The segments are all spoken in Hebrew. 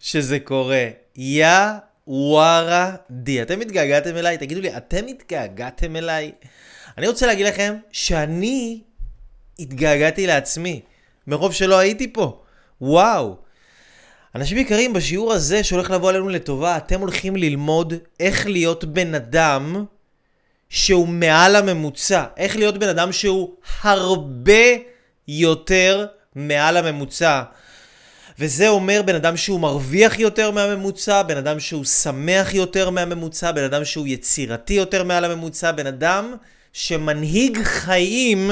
שזה קורה. יא ווארה די. אתם התגעגעתם אליי? תגידו לי, אתם התגעגעתם אליי? אני רוצה להגיד לכם שאני התגעגעתי לעצמי, מרוב שלא הייתי פה. וואו. אנשים יקרים, בשיעור הזה שהולך לבוא עלינו לטובה, אתם הולכים ללמוד איך להיות בן אדם שהוא מעל הממוצע. איך להיות בן אדם שהוא הרבה יותר מעל הממוצע. וזה אומר בן אדם שהוא מרוויח יותר מהממוצע, בן אדם שהוא שמח יותר מהממוצע, בן אדם שהוא יצירתי יותר מעל הממוצע, בן אדם שמנהיג חיים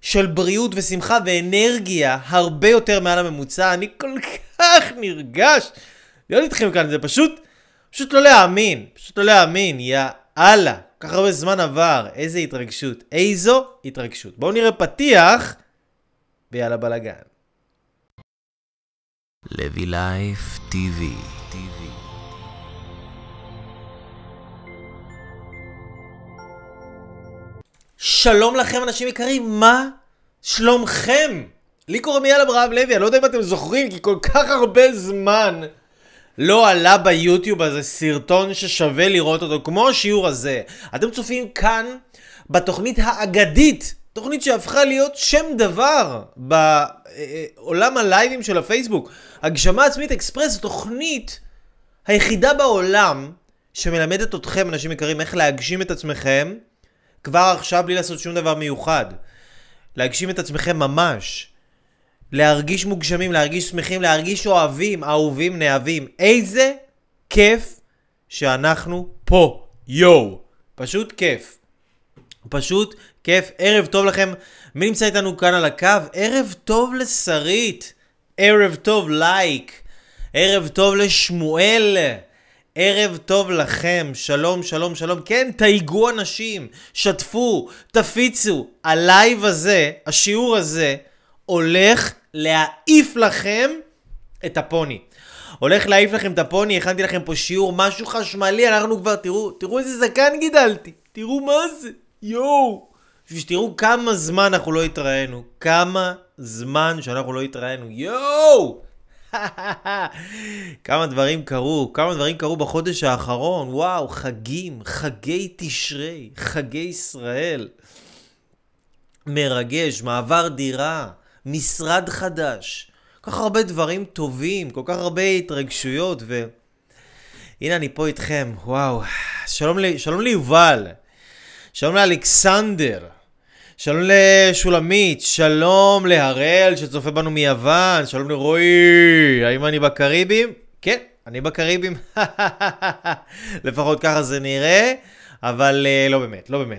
של בריאות ושמחה ואנרגיה הרבה יותר מעל הממוצע. אני כל כך נרגש להיות איתכם כאן, זה פשוט לא להאמין, יאללה, כל כך הרבה זמן עבר, איזו התרגשות. בואו נראה פתיח ויאללה בלגן. לוי לייף טיווי. שלום לכם אנשים יקרים, מה שלומכם? לי קוראים אייל אברהם לוי, אני לא יודע אם אתם זוכרים, כי כל כך הרבה זמן לא עלה ביוטיוב הזה סרטון ששווה לראות אותו, כמו השיעור הזה. אתם צופים כאן בתוכנית האגדית, תוכנית שהפכה להיות שם דבר בעולם הלייבים של הפייסבוק. הגשמה עצמית אקספרס, תוכנית היחידה בעולם שמלמדת אתכם, אנשים יקרים, איך להגשים את עצמכם כבר עכשיו בלי לעשות שום דבר מיוחד. להגשים את עצמכם ממש. להרגיש מוגשמים, להרגיש שמחים, להרגיש אוהבים, אהובים, נאהבים. איזה כיף שאנחנו פה. יו. פשוט כיף. פשוט כיף. ערב טוב לכם. מי נמצא איתנו כאן על הקו? ערב טוב לשרית. ערב טוב לייק. ערב טוב לשמואל. ערב טוב לכם, שלום, שלום, שלום. כן, תייגו אנשים, שתפו, תפיצו. הלייב הזה, השיעור הזה, הולך להעיף לכם את הפוני. הכנתי לכם פה שיעור, משהו חשמלי, אנחנו כבר, תראו איזה זקן גידלתי. תראו מה זה, יואו. תראו כמה זמן אנחנו לא התראינו, יואו. כמה דברים קרו בחודש האחרון. וואו, חגי תשרי, חגי ישראל, מרגש, מעבר דירה, משרד חדש, כל כך הרבה דברים טובים, כל כך הרבה התרגשויות, והנה אני פה איתכם. וואו, שלום ליובל, שלום לאלכסנדר, שלום לשולמית, שלום להראל שצופה בנו מיוון, שלום לרועי. האם אני בקריבים? כן, אני בקריבים. לפחות ככה זה נראה, אבל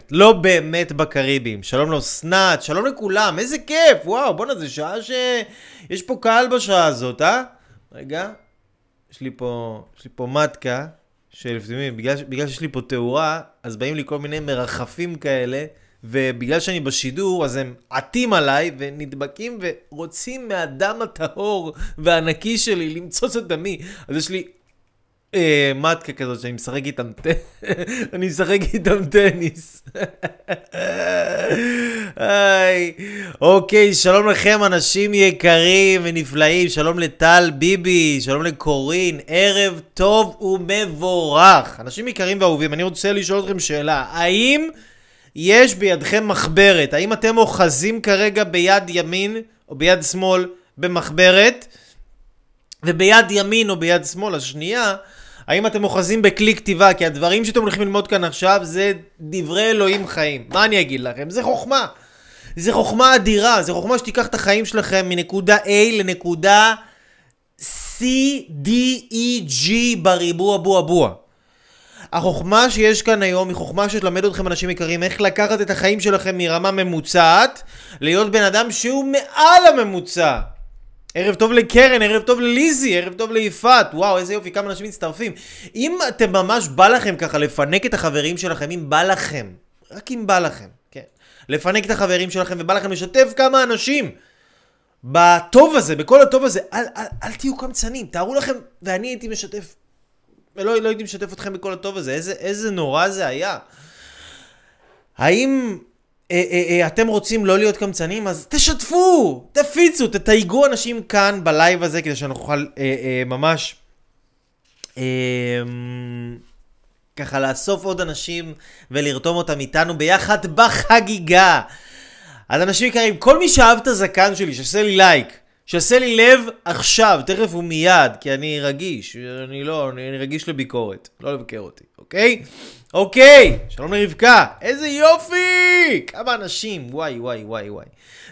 לא באמת בקריבים. שלום לאסנת, שלום לכולם, איזה כיף. וואו, בוא'נה, זה שעה שיש פה קהל בשעה הזאת, אה? רגע, יש לי פה מתקה, שלפעמים, בגלל שיש לי פה תאורה, אז באים לי כל מיני מרחפים כאלה, ובגלל שאני בשידור, אז הם עטים עליי ונדבקים ורוצים מהדם הטהור והנקי שלי למצוץ את דמי. אז יש לי מתקה כזאת שאני משחק איתם טניס. אוקיי, שלום לכם אנשים יקרים ונפלאים. שלום לטל ביבי, שלום לקורין, ערב טוב ומבורך. אנשים יקרים ואהובים, אני רוצה לשאול אתכם שאלה. האם יש בידכם מחברת? האם אתם אוחזים כרגע ביד ימין או ביד שמאל במחברת? וביד ימין או ביד שמאל השנייה, האם אתם אוחזים בכלי כתיבה? כי הדברים שאתם הולכים ללמוד כאן עכשיו זה דברי אלוהים חיים. מה אני אגיד לכם? זה חוכמה. זה חוכמה אדירה. זה חוכמה שתיקח את החיים שלכם מנקודה A לנקודה C, D, E, G בריבוע בוע בוע. החוכמה שיש כאן היום היא חוכמה שתלמד אתכם אנשים יקרים איך לקחת את החיים שלכם מרמה ממוצעת להיות בן אדם שהוא מעל הממוצע. ערב טוב לקרן, ערב טוב לליזי, ערב טוב ליפת. וואו, איזה יופי, כמה אנשים מצטרפים. אם אתם ממש בא לכם ככה לפנק את החברים שלכם, אם בא לכם, רק אם בא לכם, כן, לפנק את החברים שלכם ובא לכם לשתף כמה אנשים בטוב הזה, בכל הטוב הזה, אל תהיו קמצנים, תארו לכם, ואני הייתי משתף, ולא הייתי משתף אתכם בכל הטוב הזה. איזה נורא זה היה. האם אתם רוצים לא להיות קמצנים, אז תשתפו, תפיצו, תתייגו אנשים כאן בלייב הזה, כדי שנוכל ממש ככה לאסוף עוד אנשים ולרתום אותם איתנו ביחד בחגיגה. אז אנשים יקרים, כל מי שאהב את הזקן שלי, שעשה לי לייק, שעשה לי לב עכשיו, תכף ומיד, כי אני רגיש, אני רגיש לביקורת, לא לבקר אותי, אוקיי? אוקיי, שלום לרבקה, איזה יופי! כמה אנשים, וואי וואי וואי וואי.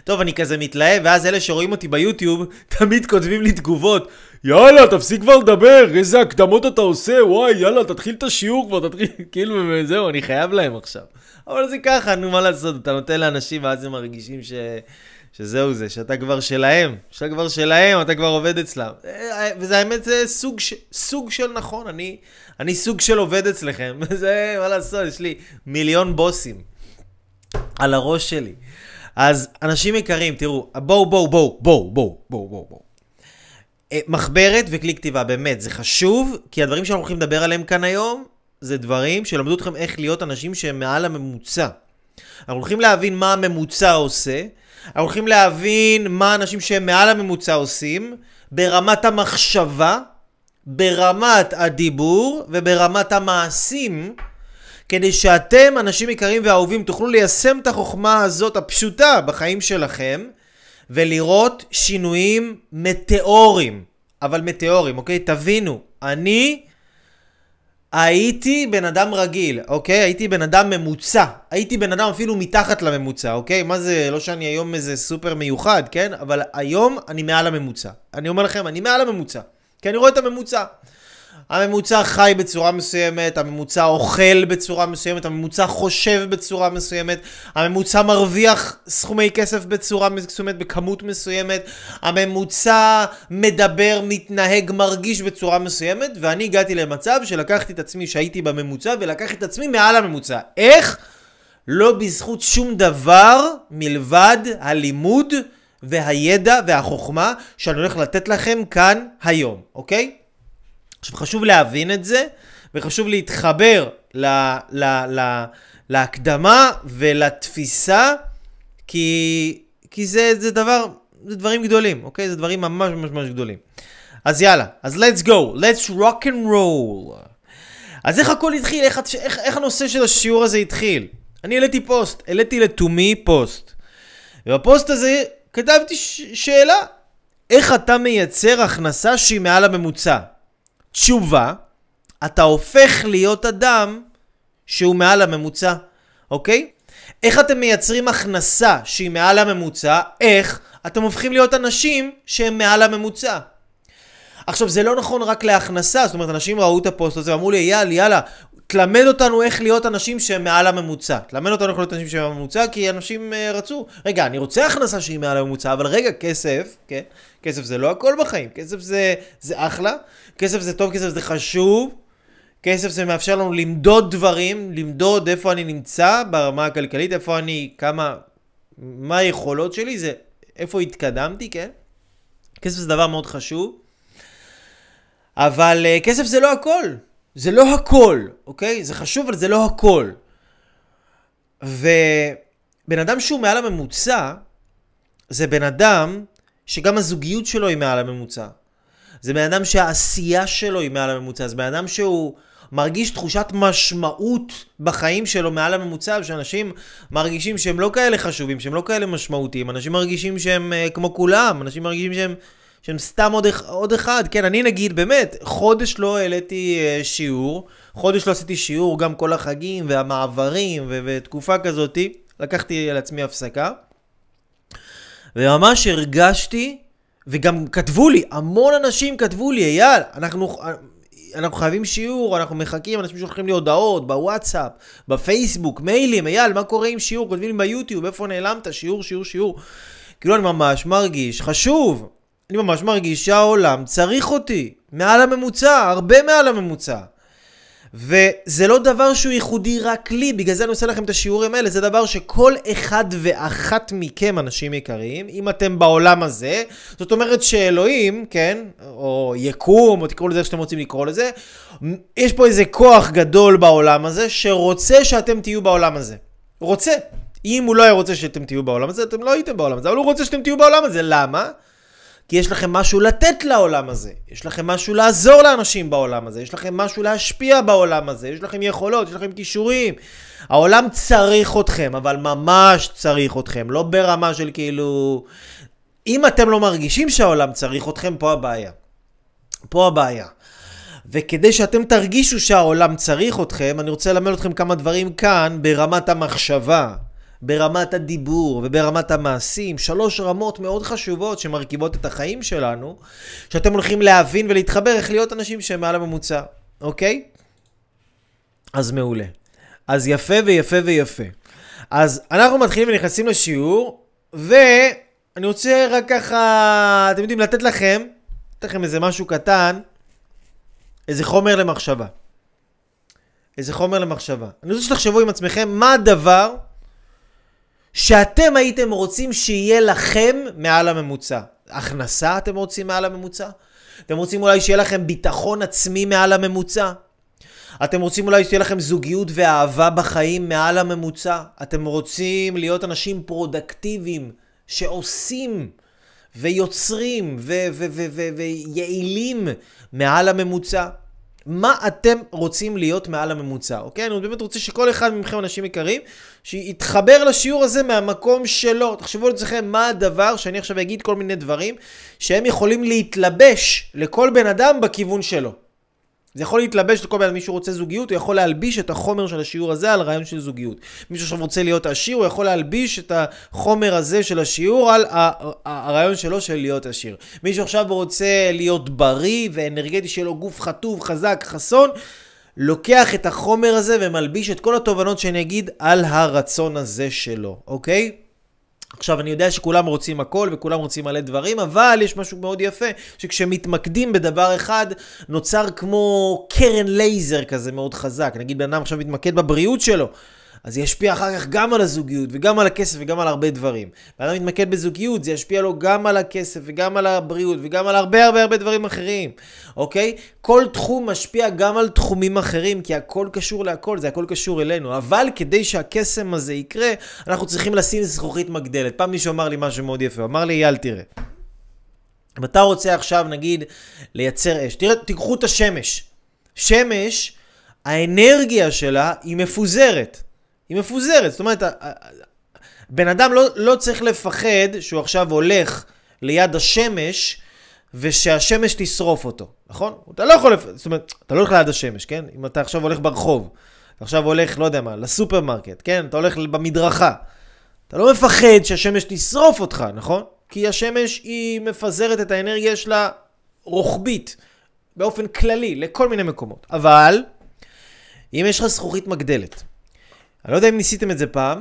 טוב, אני כזה מתלהב, ואז אלה שרואים אותי ביוטיוב, תמיד כותבים לי תגובות, יאללה, תפסיק כבר לדבר, איזה הקדמות אתה עושה, וואי, יאללה, תתחיל את השיעור כבר, תתחיל, כאילו, זהו, אני חייב להם עכשיו. אבל זה ככה, נו, מה לעשות, אתה נותן לאנשים, ואז הם מרגישים ש... שזהו זה, שאתה כבר שלהם, שאתה כבר שלהם, אתה כבר עובד אצלם. וזה האמת, זה סוג של נכון, אני סוג של עובד אצלכם. זה, מה לעשות, יש לי מיליון בוסים על הראש שלי. אז אנשים יקרים, תראו, בואו. מחברת וכלי כתיבה, באמת, זה חשוב, כי הדברים שאנחנו הולכים לדבר עליהם כאן היום, זה דברים שלמדו אתכם איך להיות אנשים שהם מעל הממוצע. אנחנו הולכים להבין מה הממוצע עושה, אנחנו הולכים להבין מה אנשים שהם מעל הממוצע עושים, ברמת המחשבה, ברמת הדיבור וברמת המעשים, כדי שאתם, אנשים יקרים ואהובים, תוכלו ליישם את החוכמה הזאת הפשוטה בחיים שלכם, ולראות שינויים מטאוריים. אבל מטאוריים, אוקיי? תבינו, אני הייתי בן אדם רגיל, אוקיי? הייתי בן אדם ממוצע. הייתי בן אדם אפילו מתחת לממוצע, אוקיי? מה זה? לא שאני היום איזה סופר מיוחד, כן? אבל היום אני מעל הממוצע. אני אומר לכם, אני מעל הממוצע. כי אני רואה את הממוצע. הממוצע חי בצורה מסוימת, הממוצע אוכל בצורה מסוימת, הממוצע חושב בצורה מסוימת, הממוצע מרוויח סכומי כסף בצורה מסוימת, בכמות מסוימת, הממוצע מדבר, מתנהג, מרגיש בצורה מסוימת, ואני הגעתי למצב שלקחתי את עצמי שהייתי בממוצע, ולקחתי את עצמי מעל הממוצע. איך? לא בזכות שום דבר מלבד הלימוד והידע והחוכמה שאני הולך לתת לכם כאן היום, אוקיי? עכשיו חשוב להבין את זה, וחשוב להתחבר להקדמה ולתפיסה, כי זה דבר, זה דברים גדולים, אוקיי? זה דברים ממש ממש ממש גדולים. אז יאללה, אז let's go, let's rock and roll. אז איך הכל התחיל, איך הנושא של השיעור הזה התחיל? אני העליתי פוסט, העליתי לתומי פוסט. ובפוסט הזה כתבתי שאלה, איך אתה מייצר הכנסה שהיא מעל הממוצע? תשובה, אתה הופך להיות אדם שהוא מעל הממוצע, אוקיי? איך אתם מייצרים הכנסה שהיא מעל הממוצע? איך אתם הופכים להיות אנשים שהם מעל הממוצע? עכשיו, זה לא נכון רק להכנסה, זאת אומרת, אנשים ראו את הפוסט הזה ואמרו לי, יאללה, תלמד אותנו איך להיות אנשים שהם מעל הממוצע. תלמד אותנו איך להיות אנשים שהם מעל הממוצע, כי אנשים רצו, רגע, אני רוצה הכנסה שהיא מעל הממוצע, אבל רגע, כסף, כן? כסף זה לא הכל בחיים. כסף זה אחלה, כסף זה טוב, כסף זה חשוב, כסף זה מאפשר לנו למדוד דברים, למדוד איפה אני נמצא ברמה הכלכלית, איפה אני, כמה, מה היכולות שלי, זה איפה התקדמתי, כן? כסף זה דבר מאוד חשוב, אבל כסף זה לא הכל. זה לא הכל, אוקיי? זה חשוב, אבל זה לא הכל. ובן אדם שהוא מעל הממוצע, זה בן אדם שגם הזוגיות שלו היא מעל הממוצע. זה בן אדם שהעשייה שלו היא מעל הממוצע. זה בן אדם שהוא מרגיש תחושת משמעות בחיים שלו מעל הממוצע, שאנשים מרגישים שהם לא כאלה חשובים, שהם לא כאלה משמעותיים. אנשים מרגישים שהם כמו כולם, אנשים מרגישים שהם סתם עוד אחד, כן, אני נגיד, באמת, חודש לא העליתי שיעור, חודש לא עשיתי שיעור, גם כל החגים והמעברים ותקופה כזאת, לקחתי על עצמי הפסקה, וממש הרגשתי, וגם כתבו לי, המון אנשים כתבו לי, אייל, אנחנו חייבים שיעור, אנחנו מחכים, אנשים שולחים לי הודעות, בוואטסאפ, בפייסבוק, מיילים, אייל, מה קורה עם שיעור? כותבים לי ביוטיוב, איפה נעלמת? שיעור. כאילו אני ממש מרגיש, חשוב. אני ממש מרגיש שהעולם צריך אותי, מעל הממוצע, הרבה מעל הממוצע. וזה לא דבר שהוא ייחודי רק לי, בגלל זה אני עושה לכם את השיעורים האלה, זה דבר שכל אחד ואחת מכם, אנשים יקרים, אם אתם בעולם הזה, זאת אומרת שאלוהים, כן, או יקום, או תקראו לזה שאתם רוצים לקרוא לזה, יש פה איזה כוח גדול בעולם הזה, שרוצה שאתם תהיו בעולם הזה. רוצה. אם הוא לא היה רוצה שאתם תהיו בעולם הזה, אתם לא הייתם בעולם הזה, אבל הוא רוצה שאתם תהיו בעולם הזה. למה? כי יש לכם משהו לתת לעולם הזה, יש לכם משהו לעזור לאנשים בעולם הזה, יש לכם משהו להשפיע בעולם הזה, יש לכם יכולות, יש לכם כישורים. העולם צריך אתכם, אבל ממש צריך אתכם, לא ברמה של כאילו... אם אתם לא מרגישים שהעולם צריך אתכם, פה הבעיה. פה הבעיה. וכדי שאתם תרגישו שהעולם צריך אתכם, אני רוצה ללמד אתכם כמה דברים כאן ברמת המחשבה, ברמת הדיבור וברמת המעשים. שלוש רמות מאוד חשובות שמרכיבות את החיים שלנו, שאתם הולכים להבין ולהתחבר איך להיות אנשים שהם מעל הממוצע. אוקיי? אז מעולה. אז יפה ויפה ויפה. אז אנחנו מתחילים ונכנסים לשיעור, ואני רוצה רק ככה, אתם יודעים, לתת לכם איזה משהו קטן, איזה חומר למחשבה. אני רוצה שתחשבו עם עצמכם מה הדבר שאתם הייתם רוצים שיהיה לכם מעל הממוצע. הכנסה אתם רוצים מעל הממוצע? אתם רוצים אולי שיהיה לכם ביטחון עצמי מעל הממוצע? אתם רוצים אולי שיהיה לכם זוגיות ואהבה בחיים מעל הממוצע? אתם רוצים להיות אנשים פרודקטיביים שעושים ויוצרים ויעילים מעל הממוצע? מה אתם רוצים להיות מעל הממוצע? אוקיי? אני באמת רוצה שכל אחד ממכם, אנשים יקרים, שיתחבר לשיעור הזה מהמקום שלו. תחשבו לעצמכם מה הדבר שאני עכשיו אגיד כל מיני דברים שהם יכולים להתלבש לכל בן אדם בכיוון שלו. זה יכול להתלבש לכל בן אדם. מישהו רוצה זוגיות, הוא יכול להלביש את החומר של השיעור הזה על רעיון של זוגיות. מישהו שרוצה להיות עשיר, הוא יכול להלביש את החומר הזה של השיעור על הרעיון שלו של להיות עשיר. מישהו עכשיו רוצה להיות בריא ואנרגטי, שלו גוף חטוב, חזק, חסון, לוקח את החומר הזה ומלביש את כל התובנות שנגיד על הרצון הזה שלו. אוקיי? עכשיו אני יודע שכולם רוצים הכל וכולם רוצים מלא דברים, אבל יש משהו מאוד יפה שכשמתמקדים בדבר אחד נוצר כמו קרן לייזר כזה מאוד חזק. נגיד בן אדם עכשיו מתמקד בבריאות שלו, אז זה ישפיע אחר כך גם על הזוגיות וגם על הכסף וגם על הרבה דברים. בן אדם מתמקד בזוגיות, זה ישפיע לו גם על הכסף וגם על הבריאות וגם על הרבה דברים אחרים. אוקיי? כל תחום משפיע גם על תחומים אחרים, כי הכל קשור להכל, זה הכל קשור אלינו. אבל כדי שהקסם הזה יקרה, אנחנו צריכים לשים זכוכית מגדלת. פעם מישהו אמר לי משהו מאוד יפה, אמר לי, אייל, תראה, אם אתה רוצה עכשיו נגיד לייצר אש, תראה, תיקחו את השמש. שמש, האנרגיה שלה היא מפוזרת. זאת אומרת, בן אדם לא צריך לפחד שהוא עכשיו הולך ליד השמש ושהשמש תשרוף אותו, נכון? אתה לא יכול, זאת אומרת, אתה לא הולך ליד השמש, כן? אם אתה עכשיו הולך ברחוב, אתה עכשיו הולך, לא יודע מה, לסופרמרקט, כן? אתה הולך במדרכה, אתה לא מפחד שהשמש תשרוף אותך, נכון? כי השמש היא מפזרת את האנרגיה שלה רוחבית, באופן כללי, לכל מיני מקומות. אבל, אם יש לך זכוכית מגדלת, אני לא יודע אם ניסיתם את זה פעם,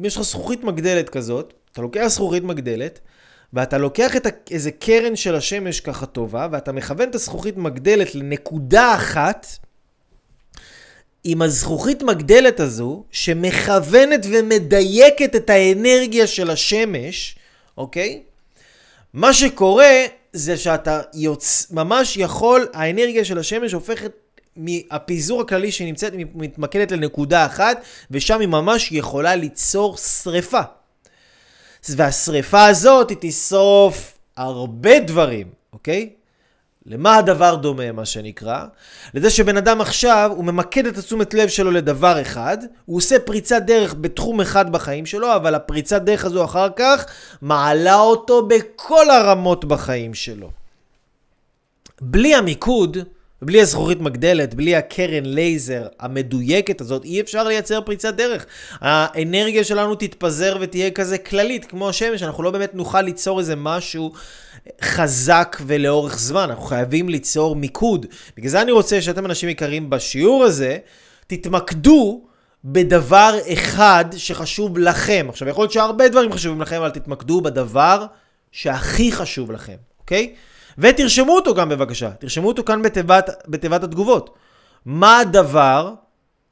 אם יש לך זכוכית מגדלת כזאת, אתה לוקח זכוכית מגדלת, ואתה לוקח איזה קרן של השמש ככה טובה, ואתה מכוון את הזכוכית מגדלת לנקודה אחת, עם הזכוכית מגדלת הזו, שמכוונת ומדייקת את האנרגיה של השמש, אוקיי? מה שקורה זה שאתה ממש יכול, האנרגיה של השמש הופכת, מהפיזור הכללי שנמצאת מתמקדת לנקודה אחת, ושם היא ממש יכולה ליצור שריפה. והשריפה הזאת היא תשרוף הרבה דברים, אוקיי? למה הדבר דומה, מה שנקרא? לזה שבן אדם עכשיו הוא ממקד את תשומת לב שלו לדבר אחד, הוא עושה פריצת דרך בתחום אחד בחיים שלו, אבל הפריצת דרך הזו אחר כך מעלה אותו בכל הרמות בחיים שלו. בלי המיקוד, בלי הזכוכית מגדלת, בלי הקרן לייזר המדויקת הזאת, אי אפשר לייצר פריצת דרך. האנרגיה שלנו תתפזר ותהיה כזה כללית, כמו השמש. אנחנו לא באמת נוכל ליצור איזה משהו חזק ולאורך זמן. אנחנו חייבים ליצור מיקוד. בגלל זה אני רוצה שאתם אנשים יקרים בשיעור הזה, תתמקדו בדבר אחד שחשוב לכם. עכשיו, יכול להיות שהרבה דברים חשובים לכם, אבל תתמקדו בדבר שהכי חשוב לכם, אוקיי? ותרשמו אותו גם בבקשה, תרשמו אותו כאן בתיבת התגובות. מה הדבר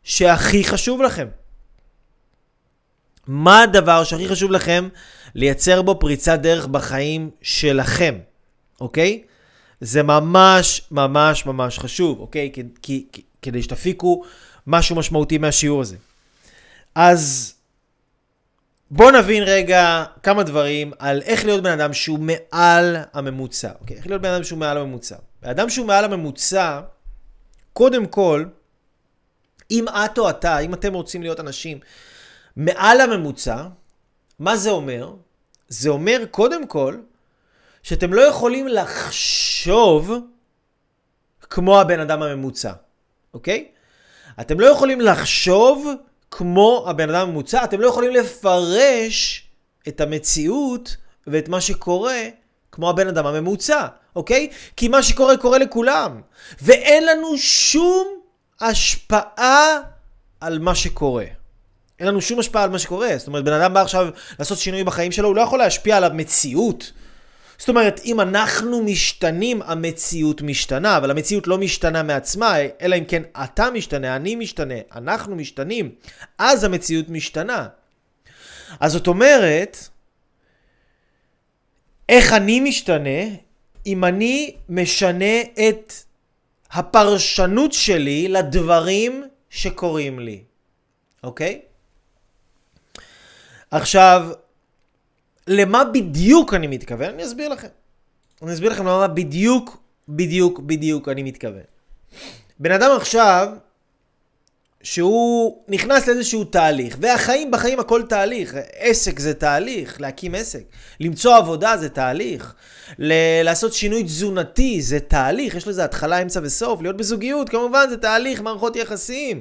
שהכי חשוב לכם? מה הדבר שהכי חשוב לכם לייצר בו פריצת דרך בחיים שלכם? אוקיי? זה ממש ממש ממש חשוב, אוקיי? כדי שתפיקו משהו משמעותי מהשיעור הזה. אז בוא נבין רגע כמה דברים על איך להיות בן אדם שהוא מעל הממוצע. אוקיי, איך להיות בן אדם שהוא מעל הממוצע. בן אדם שהוא מעל הממוצע, קודם כל, אם את או אתה, אם אתם רוצים להיות אנשים מעל הממוצע, מה זה אומר? זה אומר קודם כל, שאתם לא יכולים לחשוב כמו הבן אדם הממוצע. אוקיי? אתם לא יכולים לחשוב כמו הבן אדם הממוצע, אתם לא יכולים לפרש את המציאות ואת מה שקורה כמו הבן אדם הממוצע, אוקיי? כי מה שקורה קורה לכולם, ואין לנו שום השפעה על מה שקורה. אין לנו שום השפעה על מה שקורה. זאת אומרת, בן אדם בא עכשיו לעשות שינוי בחיים שלו, הוא לא יכול להשפיע על המציאות. זאת אומרת, אם אנחנו משתנים, המציאות משתנה, אבל המציאות לא משתנה מעצמה, אלא אם כן אתה משתנה, אני משתנה, אנחנו משתנים, אז המציאות משתנה. אז זאת אומרת, איך אני משתנה, אם אני משנה את הפרשנות שלי לדברים שקורים לי. אוקיי? עכשיו, למה בדיוק אני מתכוון? אני אסביר לכם. אני אסביר לכם למה בדיוק אני מתכוון. בן אדם עכשיו, שהוא נכנס לאיזשהו תהליך, והחיים בחיים הכל תהליך. עסק זה תהליך, להקים עסק. למצוא עבודה זה תהליך. לעשות שינוי תזונתי זה תהליך. יש לזה התחלה, אמצע וסוף. להיות בזוגיות, כמובן, זה תהליך. מערכות יחסים.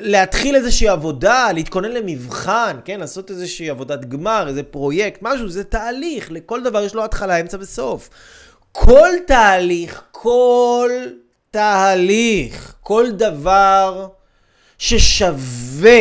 להתחיל איזושהי עבודה, להתכונן למבחן, כן? לעשות איזושהי עבודת גמר, איזה פרויקט, משהו, זה תהליך. לכל דבר יש לו התחלה, אמצע וסוף. כל תהליך, כל דבר ששווה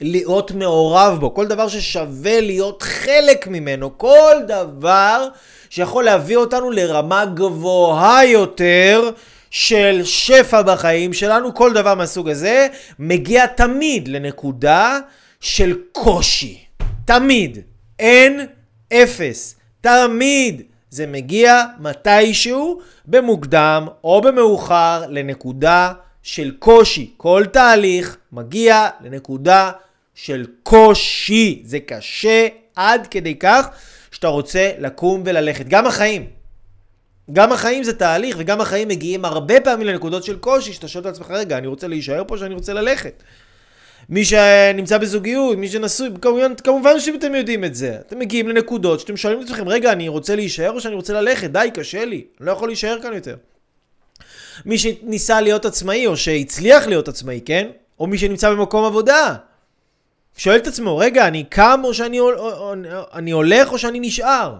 להיות מעורב בו, כל דבר ששווה להיות חלק ממנו, כל דבר שיכול להביא אותנו לרמה גבוהה יותר של שפע בחיים שלנו, כל דבר מהסוג הזה מגיע תמיד לנקודה של קושי. תמיד. אין אפס. תמיד. זה מגיע מתישהו במוקדם או במאוחר לנקודה של קושי. כל תהליך מגיע לנקודה של קושי. זה קשה עד כדי כך שאתה רוצה לקום וללכת. גם החיים זה תהליך, וגם החיים מגיעים הרבה פעמים לנקודות של קושי, שאתה שואל את עצמך, רגע, אני רוצה להישאר פה, שאני רוצה ללכת. מי שנמצא בזוגיות, מי שנשוי, כמובן שאתם יודעים את זה. אתם מגיעים לנקודות שאתם שואלים את עצמכם, רגע, אני רוצה להישאר או שאני רוצה ללכת? די, קשה לי, אני לא יכול להישאר כאן יותר. מי שניסה להיות עצמאי, או שהצליח להיות עצמאי, כן? או מי שנמצא במקום עבודה, שואל את עצמו, רגע, אני קם או שאני הולך או שאני נשאר?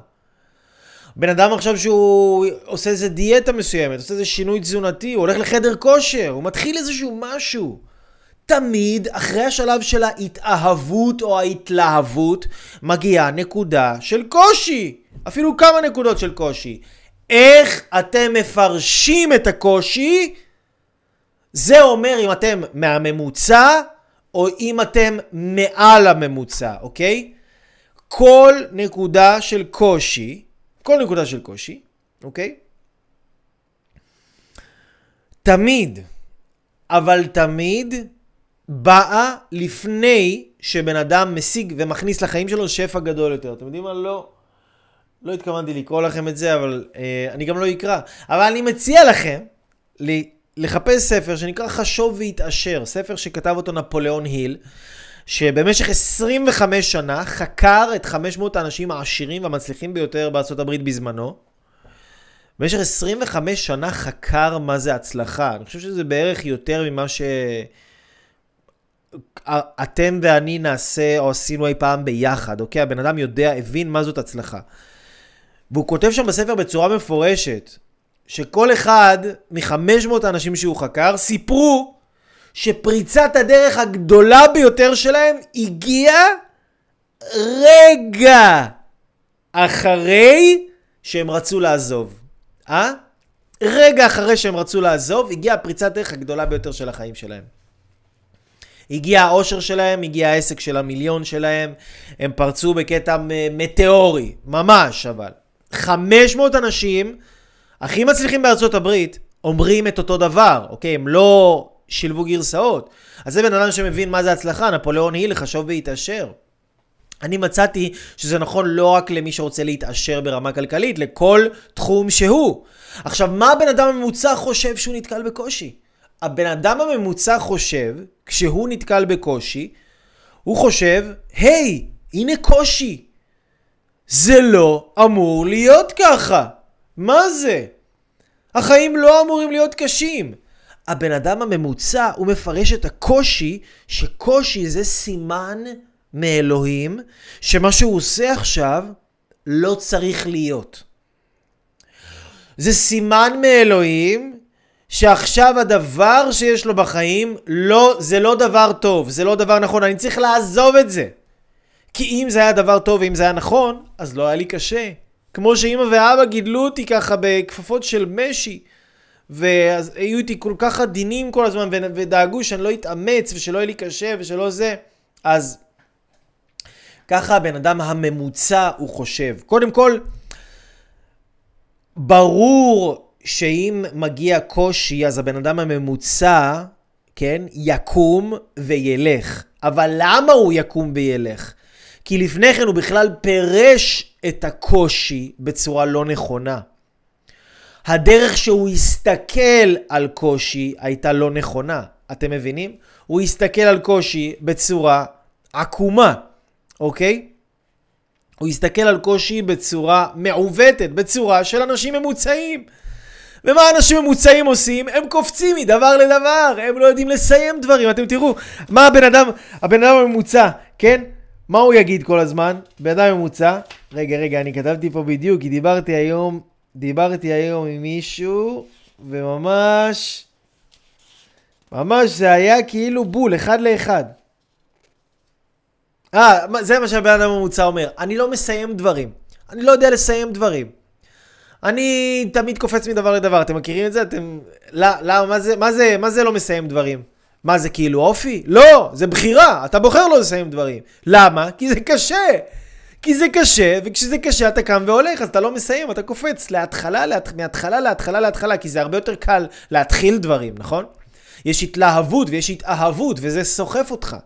בן אדם עכשיו שהוא עושה איזה דיאטה מסוימת, עושה איזה שינוי תזונתי, הוא הולך לחדר כושר, הוא מתחיל איזשהו משהו. תמיד אחרי השלב של ההתאהבות או ההתלהבות, מגיעה נקודה של קושי. אפילו כמה נקודות של קושי. איך אתם מפרשים את הקושי? זה אומר אם אתם מהממוצע או אם אתם מעל הממוצע, אוקיי? כל נקודה של קושי, אוקיי? תמיד באה לפני שבן אדם משיג ומכניס לחיים שלו שפע גדול יותר. אתם יודעים מה? לא התכוונתי לקרוא לכם את זה, אבל אני גם לא אקרא. אבל אני מציע לכם לחפש ספר שנקרא חשוב והתאשר, ספר שכתב אותו נפוליאון היל, שבמשך 25 שנה חקר את 500 האנשים העשירים והמצליחים ביותר בארצות הברית בזמנו. במשך 25 שנה חקר מה זה הצלחה. אני חושב שזה בערך יותר ממה שאתם ואני נעשה או עשינו אי פעם ביחד. אוקיי? הבן אדם יודע, הבין מה זאת הצלחה. והוא כותב שם בספר בצורה מפורשת, שכל אחד מ-500 האנשים שהוא חקר סיפרו, שפריצת הדרך הגדולה ביותר שלהם הגיעה רגע אחרי שהם רצו לעזוב. רגע אחרי שהם רצו לעזוב, הגיעה פריצת הדרך הגדולה ביותר של החיים שלהם. הגיע העושר שלהם, הגיע העסק של המיליון שלהם, הם פרצו בקטע מטאורי, ממש אבל. 500 אנשים, הכי מצליחים בארצות הברית, אומרים את אותו דבר, אוקיי? הם לא שילבו גרסאות. אז זה בן אדם שמבין מה זה הצלחה, נפוליאון היל, חשוב בהתעשר. אני מצאתי שזה נכון לא רק למי שרוצה להתעשר ברמה כלכלית, לכל תחום שהוא. עכשיו, מה הבן אדם הממוצע חושב שהוא נתקל בקושי? הבן אדם הממוצע חושב, כשהוא נתקל בקושי, הוא חושב, היי, הנה קושי. זה לא אמור להיות ככה. מה זה? החיים לא אמורים להיות קשים. הבן אדם הממוצע הוא מפרש את הקושי, שקושי זה סימן מאלוהים, שמה שהוא עושה עכשיו לא צריך להיות. זה סימן מאלוהים שעכשיו הדבר שיש לו בחיים לא, זה לא דבר טוב, זה לא דבר נכון, אני צריך לעזוב את זה. כי אם זה היה דבר טוב ואם זה היה נכון, אז לא היה לי קשה. כמו שאמא ואבא גידלו אותי ככה בכפפות של משי, ואז היו איתי כל כך עדינים כל הזמן ודאגו שאני לא אתאמץ ושלא יהיה לי קשה ושלא זה, אז ככה הבן אדם הממוצע הוא חושב. קודם כל, ברור שאם מגיע קושי, אז הבן אדם הממוצע, כן, יקום וילך. אבל למה הוא יקום וילך? כי לפני כן הוא בכלל פרש את הקושי בצורה לא נכונה. הדרך שהוא הסתכל על קושי הייתה לא נכונה. אתם מבינים? הוא הסתכל על קושי בצורה עקומה. אוקיי? הוא הסתכל על קושי בצורה מעוותת, בצורה של אנשים ממוצעים. ומה אנשים ממוצעים עושים? הם קופצים מדבר לדבר, הם לא יודעים לסיים דברים. אתם תראו, מה הבן אדם הממוצע, כן? מה הוא יגיד כל הזמן? בן אדם ממוצע, רגע, אני כתבתי פה בדיוק, כי דיברתי היום עם מישהו, וממש, זה היה כאילו בול, אחד לאחד. זה מה שהבן אדם הממוצע אומר, אני לא מסיים דברים, אני לא יודע לסיים דברים. אני תמיד קופץ מדבר לדבר, אתם מכירים את זה? מה זה לא מסיים דברים? מה זה כאילו אופי? לא, זה בחירה, אתה בוחר לא לסיים דברים. למה? כי זה קשה. וכשזה קשה אתה קם והולך, אז אתה לא מסיים, אתה קופץ מהתחלה להתחלה, כי זה הרבה יותר קל להתחיל דברים, נכון? יש התלהבות ויש התאהבות, וזה סוחף אותך.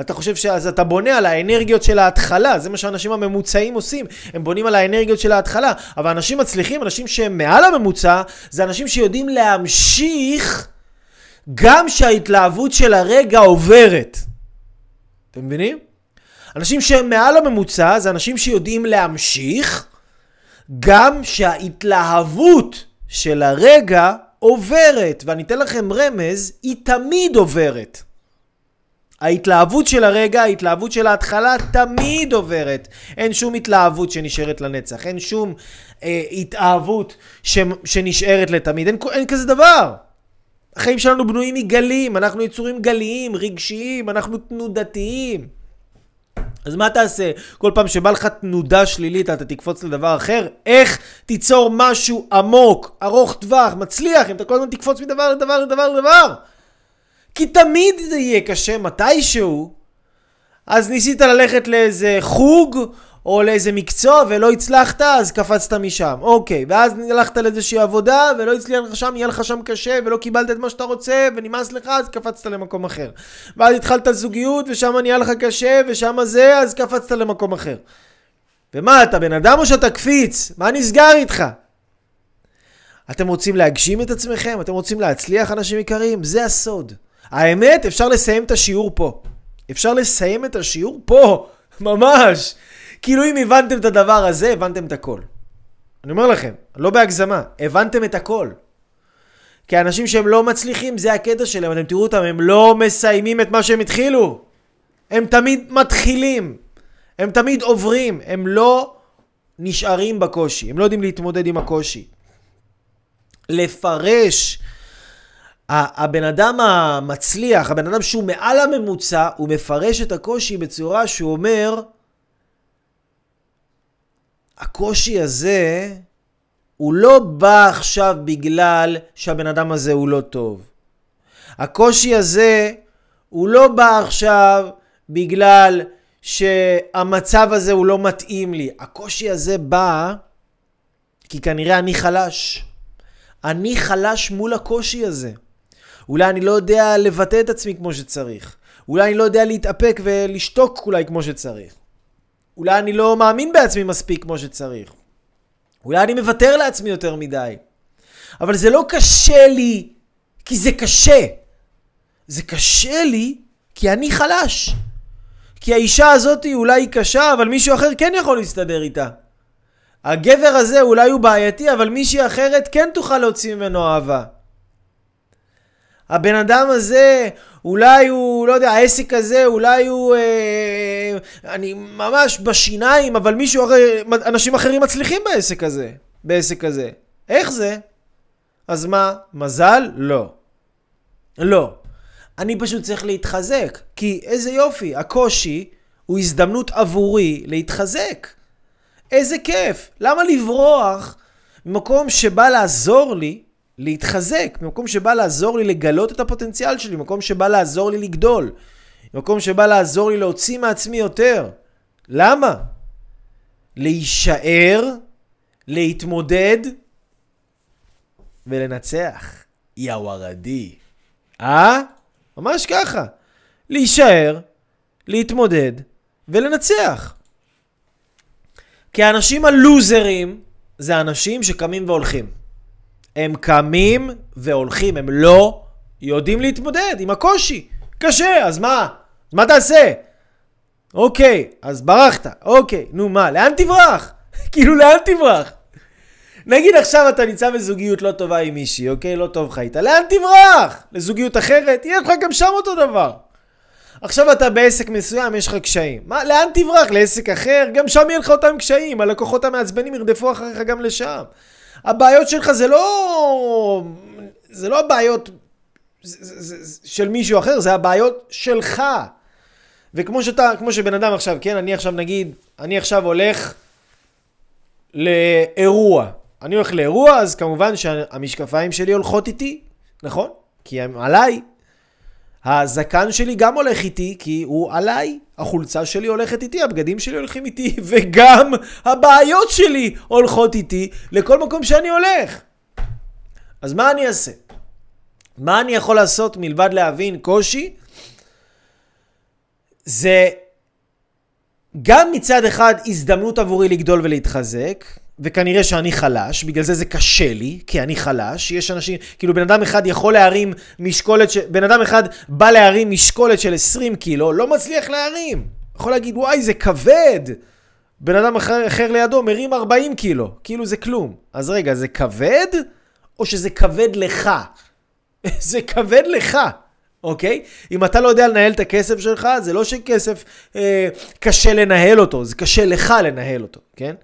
אתה חושב שאז אתה בונה על האנרגיות של ההתחלה, זה מה שאנשים הממוצעים עושים, הם בונים על האנרגיות של ההתחלה, אבל אנשים מצליחים, אנשים שהם מעל הממוצע, זה אנשים שיודעים להמשיך גם שההתלהבות של הרגע עוברת. אתם מבינים? אנשים שהם מעל הממוצע, זה אנשים שיודעים להמשיך גם שההתלהבות של הרגע עוברת, ואני אתן לכם רמז, היא תמיד עוברת. ההתלהבות של הרגע, ההתלהבות של ההתחלה תמיד עוברת. אין שום התלהבות שנשארת לנצח, אין שום התאהבות שנשארת לתמיד, אין כזה דבר. החיים שלנו בנויים מגלים, אנחנו יצורים גליים, רגשיים, אנחנו תנודתיים. אז מה תעשה? כל פעם שבא לך תנודה שלילית, אתה תקפוץ לדבר אחר. איך תיצור משהו עמוק, ארוך טווח, מצליח, אם אתה כל הזמן תקפוץ מדבר לדבר? כי תמיד זה יהיה קשה מתישהו. אז ניסית ללכת לאיזה חוג או לאיזה מקצוע ולא הצלחת, אז קפצת משם. אוקיי, ואז הלכת לאיזושהי עבודה ולא הצליח לך שם, יהיה לך שם קשה ולא קיבלת את מה שאתה רוצה ונמאס לך, אז קפצת למקום אחר. ואז התחלת זוגיות ושם נהיה לך קשה ושם זה, אז קפצת למקום אחר. ומה, אתה בן אדם או שאתה קפיץ? מה נסגר איתך? אתם רוצים להגשים את עצמכם? אתם רוצים להצליח, אנשים עיקריים? זה הסוד. האמת, אפשר לסיים את השיעור פה. ממש. כאילו אם הבנתם את הדבר הזה, הבנתם את הכל. אני אומר לכם, לא בהגזמה, הבנתם את הכל. כי האנשים שהם לא מצליחים, זה הקטע שלהם, אתם תראו אותם, הם לא מסיימים את מה שהם התחילו. הם תמיד מתחילים, הם תמיד עוברים, הם לא נשארים בקושי, הם לא יודעים להתמודד עם הקושי. לפרש, הבן אדם המצליח, הבן אדם שהוא מעל הממוצע, הוא מפרש את הקושי בצורה שהוא אומר, הקושי הזה הוא לא בא עכשיו בגלל שהבן אדם הזה הוא לא טוב. הקושי הזה הוא לא בא עכשיו בגלל שהמצב הזה הוא לא מתאים לי. הקושי הזה בא כי כנראה אני חלש. אני חלש מול הקושי הזה. אולי אני לא יודע לבטא את עצמי כמו שצריך. אולי אני לא יודע להתאפק ולשתוק אולי כמו שצריך. אולי אני לא מאמין בעצמי מספיק כמו שצריך. אולי אני מוותר לעצמי יותר מדי. אבל זה לא קשה לי, כי זה קשה. זה קשה לי, כי אני חלש. כי האישה הזאת אולי היא קשה, אבל מישהו אחר כן יכול להסתדר איתה. הגבר הזה אולי הוא בעייתי, אבל מישהי אחרת כן תוכל להוציא ממנו אהבה. הבן אדם הזה, אולי הוא, לא יודע, העסק הזה, אולי הוא, אני ממש בשיניים, אבל מישהו אחר, אנשים אחרים מצליחים בעסק הזה. איך זה? אז מה? מזל? לא. לא. אני פשוט צריך להתחזק, כי איזה יופי, הקושי הוא הזדמנות עבורי להתחזק. איזה כיף. למה לברוח ממקום שבא לעזור לי להתחזק, ממקום שבא לעזור לי לגלות את הפוטנציאל שלי, ממקום שבא לעזור לי לגדול, ממקום שבא לעזור לי להוציא מעצמי יותר? למה? להישאר, להתמודד ולנצח. יא ורדי. ממש ככה. להישאר, להתמודד ולנצח. כי האנשים הלוזרים זה האנשים שקמים והולכים. הם קמים והולכים, הם לא יודעים להתמודד עם הקושי. קשה, אז מה? מה תעשה? אוקיי, אז ברחת. אוקיי, נו מה? לאן תברח? כאילו לאן תברח? נגיד עכשיו אתה ניצא בזוגיות לא טובה עם מישהי, אוקיי? לא טוב חיית. לאן תברח? לזוגיות אחרת? יש לך גם שם אותו דבר. עכשיו אתה בעסק מסוים, יש לך קשיים. מה? לאן תברח? לעסק אחר? גם שם יהיה לך אותם קשיים. הלקוחות המעצבנים ירדפו אחריך גם לשם. הבעיות שלך זה לא הבעיות של מישהו אחר, זה הבעיות שלך. וכמו שאתה, כמו שבן אדם עכשיו, כן, אני עכשיו נגיד, אני עכשיו הולך לאירוע. אני הולך לאירוע, אז כמובן שהמשקפיים שלי הולכות איתי, נכון? כי הם עליי. הזקן שלי גם הולך איתי, כי הוא עליי. החולצה שלי הולכת איתי, הבגדים שלי הולכים איתי, וגם הבעיות שלי הולכות איתי לכל מקום שאני הולך. אז מה אני אעשה? מה אני יכול לעשות מלבד להבין קושי? זה גם מצד אחד הזדמנות עבורי לגדול ולהתחזק, וכנראה שאני חלש, בגלל זה זה קשה לי, כי אני חלש. יש אנשים, כאילו בן אדם אחד יכול להרים משקולת, בן אדם אחד בא להרים משקולת של 20 קילו, לא מצליח להרים. יכול להגיד, וואי, זה כבד. בן אדם אחר לידו מרים 40 קילו, כאילו זה כלום. אז רגע, זה כבד? או שזה כבד לך? זה כבד לך, אוקיי? אם אתה לא יודע לנהל את הכסף שלך, זה לא שכסף קשה לנהל אותו, זה קשה לך לנהל אותו, כן?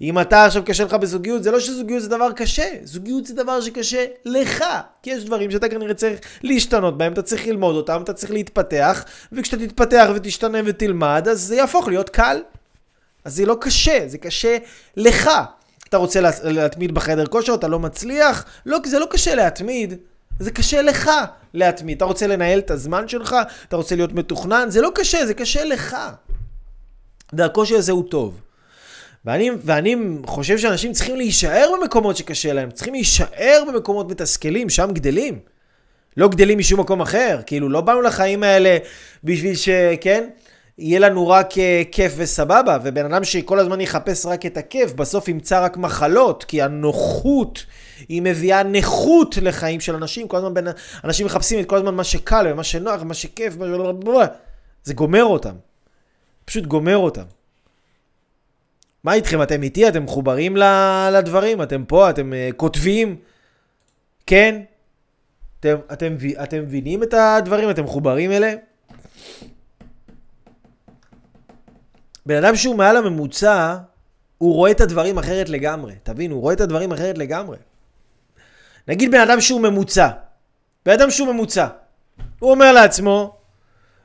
אם אתה עכשיו קשה לך בזוגיות, זה לא שזוגיות זה דבר קשה. זוגיות זה דבר שקשה לך. כי יש דברים שאתה כנראה צריך להשתנות בהם, אתה צריך ללמוד אותם, אתה צריך להתפתח, וכשאתה תתפתח ותשתנה ותלמד, אז זה יהפוך להיות קל. אז זה לא קשה, זה קשה לך. אתה רוצה להתמיד בחדר כושר, אתה לא מצליח. לא, זה לא קשה להתמיד, זה קשה לך להתמיד. אתה רוצה לנהל את הזמן שלך, אתה רוצה להיות מתוכנן, זה לא קשה, זה קשה לך. והקושי הזה הוא טוב. ואני חושב שאנשים צריכים להישאר במקומות שקשה להם, צריכים להישאר במקומות מתסכלים, שם גדלים. לא גדלים משום מקום אחר, כאילו לא באנו לחיים האלה בשביל שכן, יהיה לנו רק כיף וסבבה, ובן אדם שכל הזמן יחפש רק את הכיף, בסוף ימצא רק מחלות, כי הנוחות היא מביאה נכות לחיים של אנשים, כל הזמן אנשים מחפשים את כל הזמן מה שקל ומה שנוח, מה שכיף, זה גומר אותם, פשוט גומר אותם. מה איתכם? אתם איתי? אתם מחוברים לדברים? אתם פה? אתם כותבים? כן? אתם מבינים את הדברים? אתם מחוברים אליהם? בן אדם שהוא מעל הממוצע, הוא רואה את הדברים אחרת לגמרי. תבינו, הוא רואה את הדברים אחרת לגמרי. נגיד בן אדם שהוא ממוצע. הוא אומר לעצמו,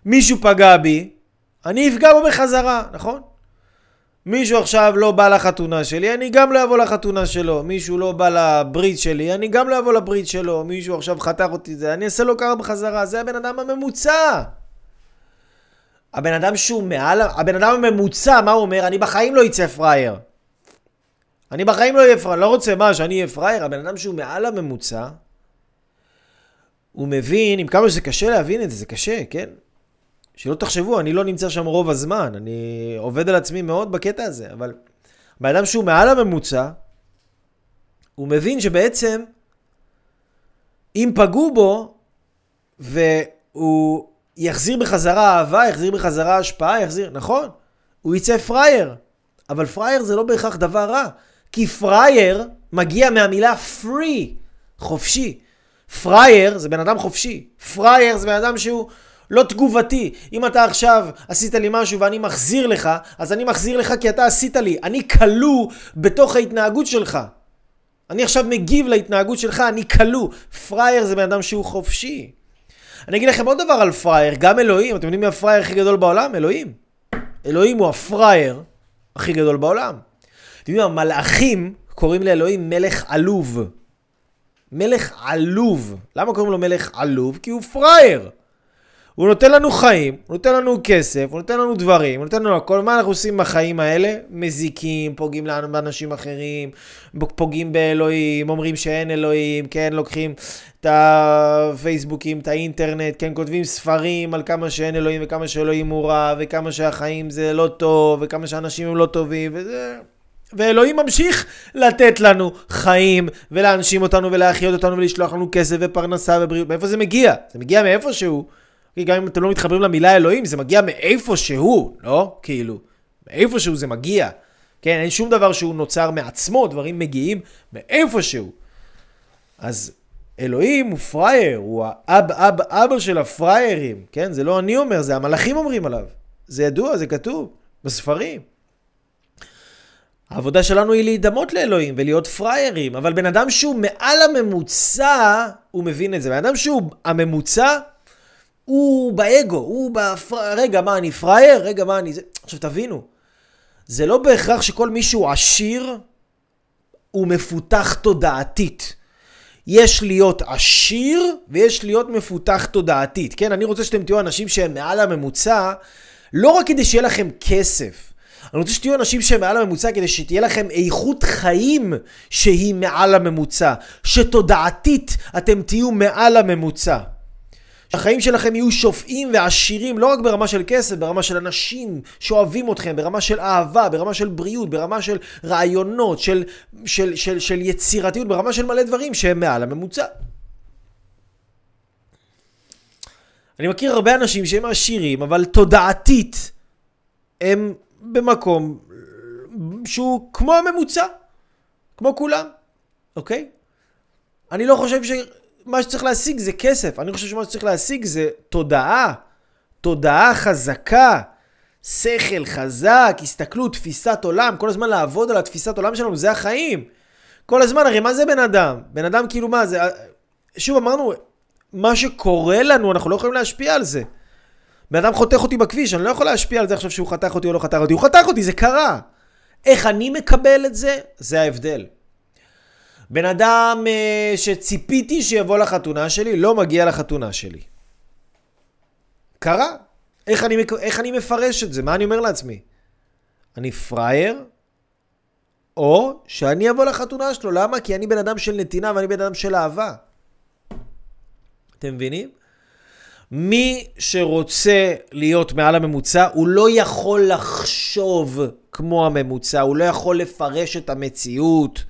מישהו פגע בי, אני אפגע בו בחזרה, נכון? מישהו עכשיו לא בא לחתונה שלי, אני גם לא אבוא לחתונה שלו. מישהו לא בא לברית שלי, אני גם לא אבוא לברית שלו. מישהו עכשיו חתך אותי, זה, אני אעשה לו ככה בחזרה. זה הבן אדם הממוצע. הבן אדם הממוצע, מה הוא אומר? אני בחיים לא יצא פרייר. לא רוצה שאני אהיה פרייר. הבן אדם שהוא מעל הממוצע, הוא מבין, עם כמה שזה קשה להבין את זה, זה קשה, כן? שלא תחשבו, אני לא נמצא שם רוב הזמן, אני עובד על עצמי מאוד בקטע הזה, אבל באדם שהוא מעל הממוצע, הוא מבין שבעצם, אם פגעו בו, והוא יחזיר בחזרה אהבה, יחזיר בחזרה השפעה, יחזיר, נכון? הוא יצא פרייר, אבל פרייר זה לא בהכרח דבר רע, כי פרייר מגיע מהמילה free, חופשי. פרייר זה בן אדם חופשי, פרייר זה בן אדם שהוא לא תגובתי. אם אתה עכשיו עשית לי משהו ואני מחזיר לך, אז אני מחזיר לך כי אתה עשית לי. אני כלוא בתוך ההתנהגות שלך. אני עכשיו מגיב להתנהגות שלך, אני כלוא. פרייר זה בן אדם שהוא חופשי. אני אגיד לכם עוד דבר על פרייר, גם אלוהים. אתם יודעים מי הפרייר הכי גדול בעולם? אלוהים. אלוהים הוא הפרייר הכי גדול בעולם. אתם יודעים, המלאכים קוראים לאלוהים מלך עלוב. מלך עלוב. למה קוראים לו מלך עלוב? כי הוא פרייר. הוא נותן לנו חיים, הוא נותן לנו כסף, הוא נותן לנו דברים, הוא נותן לנו הכל. מה אנחנו עושים בחיים האלה? מזיקים, פוגעים לנו באנשים אחרים, פוגעים באלוהים, אומרים שאין אלוהים, כן, לוקחים את הפייסבוקים, את האינטרנט, כן, כותבים ספרים על כמה שאין אלוהים וכמה שאלוהים הוא רע, וכמה שהחיים זה לא טוב, וכמה שאנשים הם לא טובים, וזה... ואלוהים ממשיך לתת לנו חיים ולהנשים אותנו ולהחיות אותנו ולשלוח לנו כסף ופרנסה ובריאות. מאיפה זה מגיע? זה מגיע מאיפה שהוא. גם אם אתם לא מתחברים למילה אלוהים, זה מגיע מאיפה שהוא, לא? כאילו, מאיפה שהוא זה מגיע. כן, אין שום דבר שהוא נוצר מעצמו, דברים מגיעים מאיפה שהוא. אז אלוהים הוא פרייר, הוא האבא של הפריירים. כן, זה לא אני אומר, זה המלאכים אומרים עליו. זה ידוע, זה כתוב בספרים. העבודה שלנו היא להידמות לאלוהים ולהיות פריירים, אבל בן אדם שהוא מעל הממוצע, הוא מבין את זה. בן אדם שהוא הממוצע, הוא באגו, הוא רגע מה אני פרייר, רגע מה אני... עכשיו תבינו, זה לא בהכרח שכל מישהו עשיר הוא מפותח תודעתית. יש להיות עשיר ויש להיות מפותח תודעתית. כן, אני רוצה שאתם תהיו אנשים שהם מעל הממוצע, לא רק כדי שיהיה לכם כסף. אני רוצה שתהיו אנשים שהם מעל הממוצע כדי שתהיה לכם איכות חיים שהיא מעל הממוצע. שתודעתית אתם תהיו מעל הממוצע. שהחיים שלכם יהיו שופעים ועשירים, לא רק ברמה של כסף, ברמה של אנשים שאוהבים אתכם, ברמה של אהבה, ברמה של בריאות, ברמה של רעיונות, של יצירתיות, ברמה של מלא דברים שהם מעל הממוצע. אני מכיר הרבה אנשים שהם עשירים, אבל תודעתית הם... במקום שהוא כמו הממוצע, כמו כולם, אוקיי? אני לא חושב שמה שצריך להשיג זה כסף, אני חושב שמה שצריך להשיג זה תודעה, תודעה חזקה, שכל חזק, הסתכלות, תפיסת עולם, כל הזמן לעבוד על התפיסת עולם שלנו, זה החיים. כל הזמן, הרי מה זה בן אדם? בן אדם כאילו מה זה? שוב אמרנו, מה שקורה לנו, אנחנו לא יכולים להשפיע על זה. בן אדם חותך אותי בכביש, אני לא יכול להשפיע על זה עכשיו שהוא חתך אותי או לא חתך אותי. הוא חתך אותי, זה קרה. איך אני מקבל את זה? זה ההבדל. בן אדם שציפיתי שיבוא לחתונה שלי, לא מגיע לחתונה שלי. קרה. איך אני מפרש את זה? מה אני אומר לעצמי? אני פרייר, או שאני אבוא לחתונה שלו. למה? כי אני בן אדם של נתינה ואני בן אדם של אהבה. אתם מבינים? מי שרוצה להיות מעל הממוצע, הוא לא יכול לחשוב כמו הממוצע, הוא לא יכול לפרש את המציאות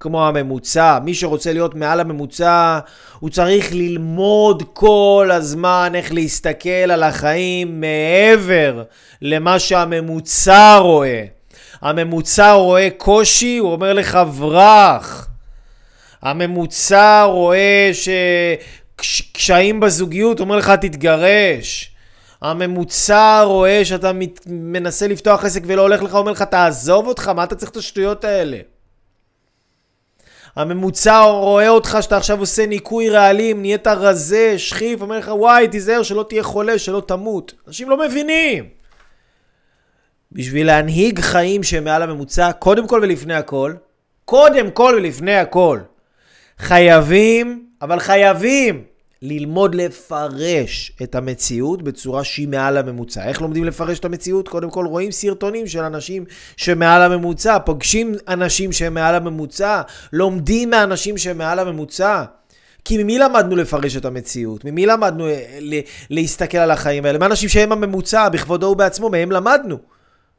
כמו הממוצע. מי שרוצה להיות מעל הממוצע, הוא צריך ללמוד כל הזמן איך להסתכל על החיים מעבר למה שהממוצע רואה. הממוצע רואה קושי, הוא אומר לך ברח. הממוצע רואה קשיים בזוגיות, אומר לך תתגרש. הממוצע רואה שאתה מנסה לפתוח עסק ולא הולך לך, אומר לך תעזוב אותך, מה אתה צריך את השטויות האלה? הממוצע רואה אותך שאתה עכשיו עושה ניקוי רעלים, נהיית רזה, שכיף, אומר לך וואי תיזהר שלא תהיה חולה, שלא תמות. אנשים לא מבינים. בשביל להנהיג חיים שמעל הממוצע, קודם כל ולפני הכל, חייבים ללמוד לפרש את המציאות בצורה שהיא מעל הממוצע. איך לומדים לפרש את המציאות? קודם כל רואים סרטונים של אנשים שמעל הממוצע, פוגשים אנשים שמעל הממוצע, לומדים מאנשים שמעל הממוצע. כי ממי למדנו לפרש את המציאות? ממי למדנו להסתכל על החיים האלה? מאנשים שהם הממוצע, בכבודו ובעצמו, מהם למדנו.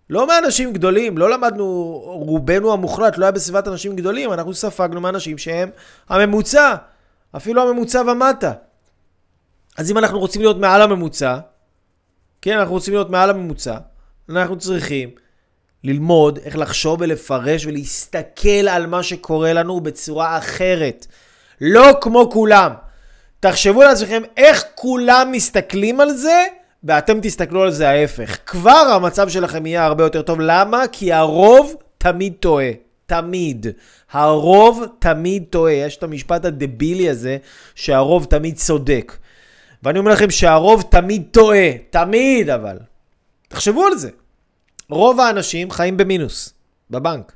לא מאנשים גדולים, לא למדנו, רובנו המוחלט לא היה בסביבת אנשים גדולים, אנחנו ספגנו מאנשים שהם הממוצע, אפילו הממוצע ומטה. אז אם אנחנו רוצים להיות מעל הממוצע, כן, אנחנו רוצים להיות מעל הממוצע, אנחנו צריכים ללמוד איך לחשוב ולפרש ולהסתכל על מה שקורה לנו בצורה אחרת. לא כמו כולם. תחשבו על עצמכם איך כולם מסתכלים על זה, ואתם תסתכלו על זה ההפך. כבר המצב שלכם יהיה הרבה יותר טוב. למה? כי הרוב תמיד טועה. תמיד. הרוב תמיד טועה. יש את המשפט הדבילי הזה שהרוב תמיד צודק. ואני אומר לכם שהרוב תמיד טועה. תמיד אבל. תחשבו על זה. רוב האנשים חיים במינוס, בבנק.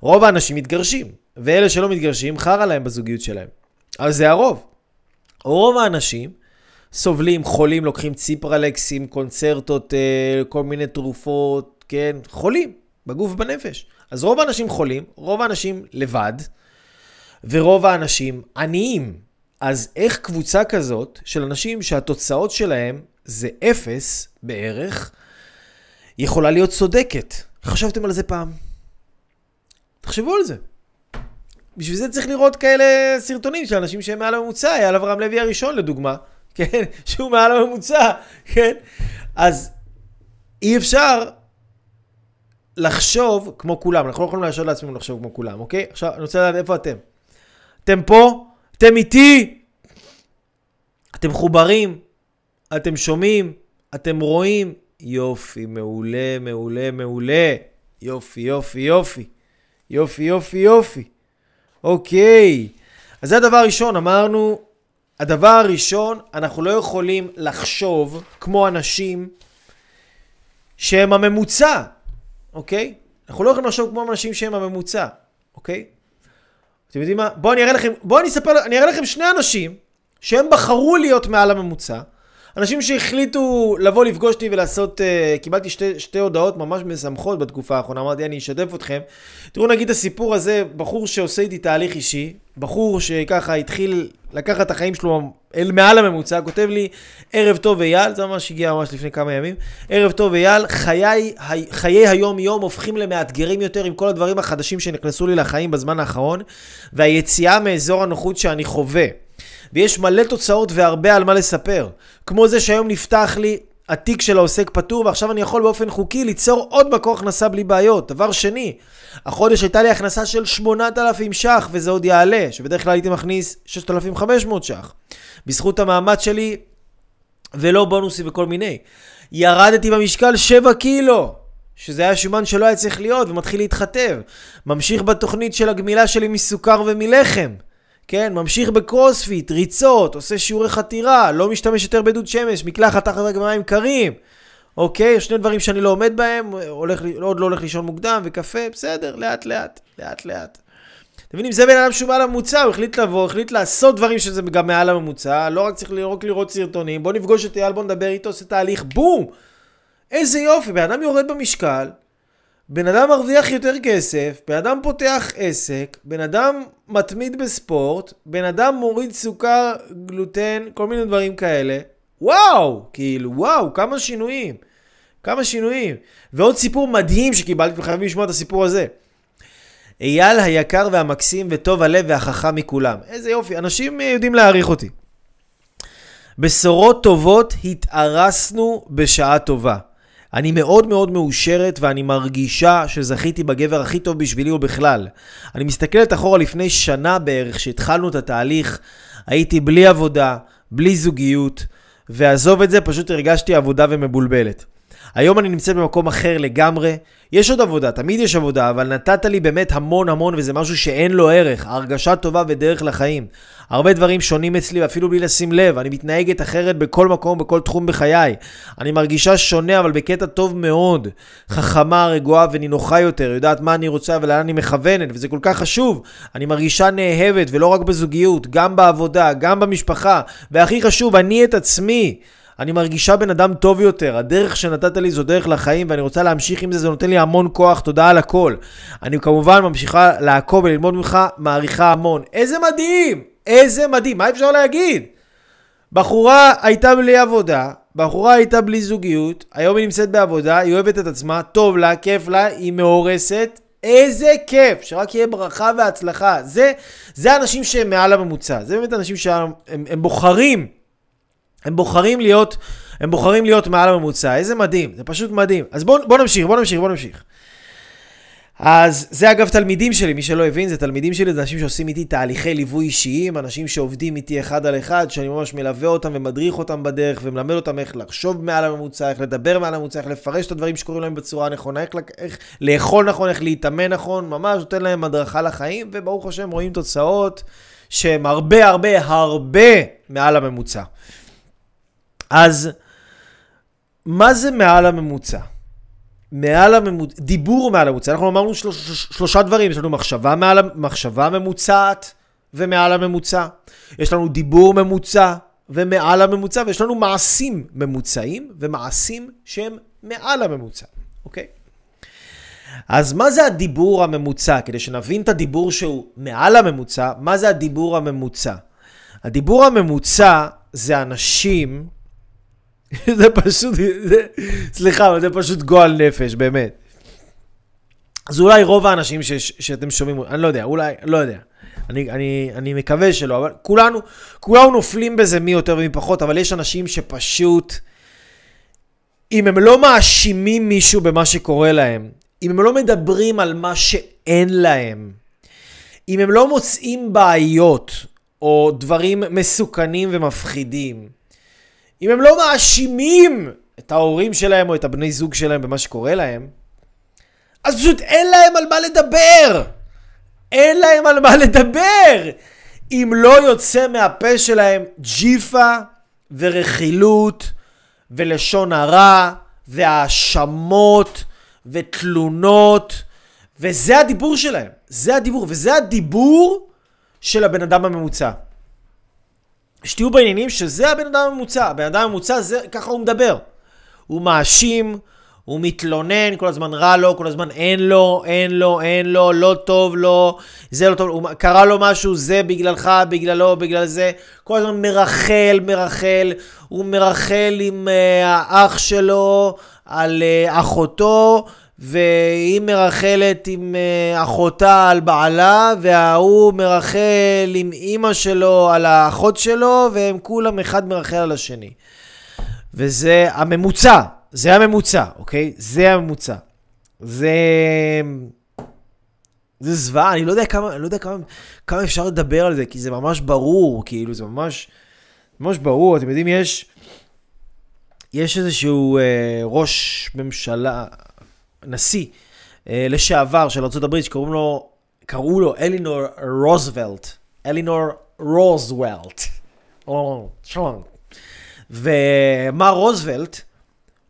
רוב האנשים מתגרשים, ואלה שלא מתגרשים חרה להם בזוגיות שלהם. אבל זה הרוב. רוב האנשים סובלים, חולים, לוקחים ציפרלקסים, קונצרטות, כל מיני תרופות, כן, חולים, בגוף ובנפש. אז רוב האנשים חולים, רוב האנשים לבד, ורוב האנשים עניים. אז איך קבוצה כזאת של אנשים שהתוצאות שלהם זה אפס בערך, יכולה להיות צודקת? חשבתם על זה פעם? תחשבו על זה. בשביל זה צריך לראות כאלה סרטונים של אנשים שהם מעל הממוצע. אייל אברהם לוי הראשון לדוגמה, כן? שהוא מעל הממוצע, כן? אז אי אפשר לחשוב כמו כולם. אנחנו לא יכולים להשאר לעצמנו לחשוב כמו כולם, אוקיי? עכשיו אני רוצה לדעת איפה אתם. אתם פה? אתם איתי? אתם חוברים? אתם שומעים? אתם רואים? יופי, מעולה, מעולה, מעולה. יופי, יופי, יופי. יופי, יופי, יופי. אוקיי. אז זה הדבר הראשון, אמרנו, הדבר הראשון, אנחנו לא יכולים לחשוב כמו אנשים שהם הממוצע. אוקיי? אנחנו לא יכולים לחשוב כמו אנשים שהם הממוצע. אוקיי? אתם יודעים מה? בואו אני אראה לכם, אני אראה לכם שני אנשים שהם בחרו להיות מעל הממוצע. אנשים שהחליטו לבוא לפגוש אותי ולעשות, קיבלתי שתי הודעות ממש מסמכות בתקופה האחרונה, אמרתי אני אשתף אתכם. תראו נגיד הסיפור הזה, בחור שעושה איתי תהליך אישי, בחור שככה התחיל לקחת את החיים שלו אל מעל הממוצע, כותב לי ערב טוב אייל, זה ממש הגיע ממש לפני כמה ימים, ערב טוב אייל, חיי היום יום הופכים למאתגרים יותר עם כל הדברים החדשים שנכנסו לי לחיים בזמן האחרון, והיציאה מאזור הנוחות שאני חווה. ויש מלא תוצאות והרבה על מה לספר. כמו זה שהיום נפתח לי התיק של העוסק פטור, ועכשיו אני יכול באופן חוקי ליצור עוד מקור הכנסה בלי בעיות. דבר שני, החודש הייתה לי הכנסה של 8,000 ש"ח, וזה עוד יעלה, שבדרך כלל הייתי מכניס 6,500 ש"ח. בזכות המאמץ שלי, ולא בונוסי וכל מיני. ירדתי במשקל 7 קילו, שזה היה שומן שלא היה צריך להיות, ומתחיל להתחתב. ממשיך בתוכנית של הגמילה שלי מסוכר ומלחם. כן, ממשיך בקרוספיט, ריצות, עושה שיעורי חתירה, לא משתמש יותר בעידוד שמש, מקלחת תחת מים קרים. אוקיי, שני דברים שאני לא עומד בהם, עוד לא הולך לישון מוקדם, וקפה, בסדר, לאט לאט, לאט לאט. אתם מבינים, זה בן אדם שהוא מעל הממוצע, הוא החליט לבוא, החליט לעשות דברים שזה גם מעל הממוצע, לא רק צריך לראות סרטונים, בוא נפגוש את אייל, בוא נדבר איתו, עושה תהליך, בום! איזה יופי, בן אדם יורד במשקל, בן אדם מרוויח יותר כסף, בן אדם פותח עסק, בן אדם מתמיד בספורט, בן אדם מוריד סוכר, גלוטן, כל מיני דברים כאלה. וואו, כאילו, וואו, כמה שינויים. כמה שינויים. ועוד סיפור מדהים שקיבלתי, וחייבים לשמוע את הסיפור הזה. אייל היקר והמקסים וטוב הלב והחכם מכולם. איזה יופי, אנשים יודעים להעריך אותי. בשורות טובות התארסנו בשעה טובה. אני מאוד מאוד מאושרת ואני מרגישה שזכיתי בגבר הכי טוב בשבילי ובכלל. אני מסתכלת אחורה לפני שנה בערך שהתחלנו את התהליך, הייתי בלי עבודה, בלי זוגיות, ועזוב את זה פשוט הרגשתי עבודה ומבולבלת. היום אני נמצאת במקום אחר לגמרי, יש עוד עבודה, תמיד יש עבודה, אבל נתת לי באמת המון המון וזה משהו שאין לו ערך, הרגשה טובה ודרך לחיים. הרבה דברים שונים אצלי ואפילו בלי לשים לב, אני מתנהגת אחרת בכל מקום, בכל תחום בחיי. אני מרגישה שונה אבל בקטע טוב מאוד, חכמה, רגועה ונינוחה יותר, יודעת מה אני רוצה ולאן אני מכוונת וזה כל כך חשוב. אני מרגישה נאהבת ולא רק בזוגיות, גם בעבודה, גם במשפחה, והכי חשוב, אני את עצמי. אני מרגישה בן אדם טוב יותר, הדרך שנתת לי זו דרך לחיים ואני רוצה להמשיך עם זה, זה נותן לי המון כוח, תודה על הכל. אני כמובן ממשיכה לעקוב וללמוד ממך, מעריכה המון. איזה מדהים! איזה מדהים, מה אפשר להגיד? בחורה הייתה בלי עבודה, בחורה הייתה בלי זוגיות, היום היא נמצאת בעבודה, היא אוהבת את עצמה, טוב לה, כיף לה, היא מאורסת, איזה כיף, שרק יהיה ברכה והצלחה. זה אנשים שהם מעל הממוצע, זה באמת אנשים שהם בוחרים, הם בוחרים להיות מעל הממוצע, איזה מדהים, זה פשוט מדהים. אז בוא נמשיך. אז זה אגב תלמידים שלי, מי שלא הבין, זה תלמידים שלי, זה אנשים שעושים איתי תהליכי ליווי אישיים, אנשים שעובדים איתי אחד על אחד, שאני ממש מלווה אותם ומדריך אותם בדרך, ומלמד אותם איך לחשוב מעל הממוצע, איך לדבר מעל הממוצע, איך לפרש את הדברים שקורים להם בצורה נכונה, איך לאכול נכון, איך להתאמן נכון, ממש נותן להם הדרכה לחיים, וברוך השם רואים תוצאות שהם הרבה הרבה הרבה מעל הממוצע. אז מה זה מעל הממוצע? דיבור מעל הממוצע. אנחנו אמרנו שלושה דברים. יש לנו מחשבה ממוצעת ומעל הממוצע. יש לנו דיבור ממוצע ומעל הממוצע. ויש לנו מעשים ממוצעים ומעשים שהם מעל הממוצע. אוקיי? אז מה זה הדיבור הממוצע? כדי שנבין את הדיבור שהוא מעל הממוצע, מה זה הדיבור הממוצע? הדיבור הממוצע זה אנשים... זה פשוט גועל נפש, באמת. אז אולי רוב האנשים שאתם שומעים, אני לא יודע. אני מקווה שלא, אבל כולנו נופלים בזה מי יותר ומי פחות, אבל יש אנשים שפשוט, אם הם לא מאשימים מישהו במה שקורה להם, אם הם לא מדברים על מה שאין להם, אם הם לא מוצאים בעיות או דברים מסוכנים ומפחידים, אם הם לא מאשימים את ההורים שלהם או את הבני זוג שלהם במה שקורה להם, אז פשוט אין להם על מה לדבר. אין להם על מה לדבר. אם לא יוצא מהפה שלהם ג'יפה ורכילות ולשון הרע והאשמות ותלונות, וזה הדיבור שלהם. וזה הדיבור של הבן אדם הממוצע. שתהיו בעניינים שזה הבן אדם הממוצע. הבן אדם הממוצע, ככה הוא מדבר. הוא מאשים, הוא מתלונן, כל הזמן רע לו, כל הזמן אין לו, לא טוב לו, זה לא טוב לו, קרה לו משהו, זה בגללך, בגללו, בגלל זה. כל הזמן מרחל, הוא מרחל עם האח שלו על אחותו, והיא מרחלת עם אחותה על בעלה, והוא מרחל עם אמא שלו על האחות שלו, והם כולם אחד מרחל על השני. וזה הממוצע, אוקיי? זה זוועה, אני לא יודע כמה אפשר לדבר על זה, כי זה ממש ברור, כאילו זה ממש ברור. אתם יודעים, יש איזשהו ראש ממשלה, נשיא לשעבר של ארצות הברית, שקראו לו אלינור רוזוולט. ומר רוזוולט,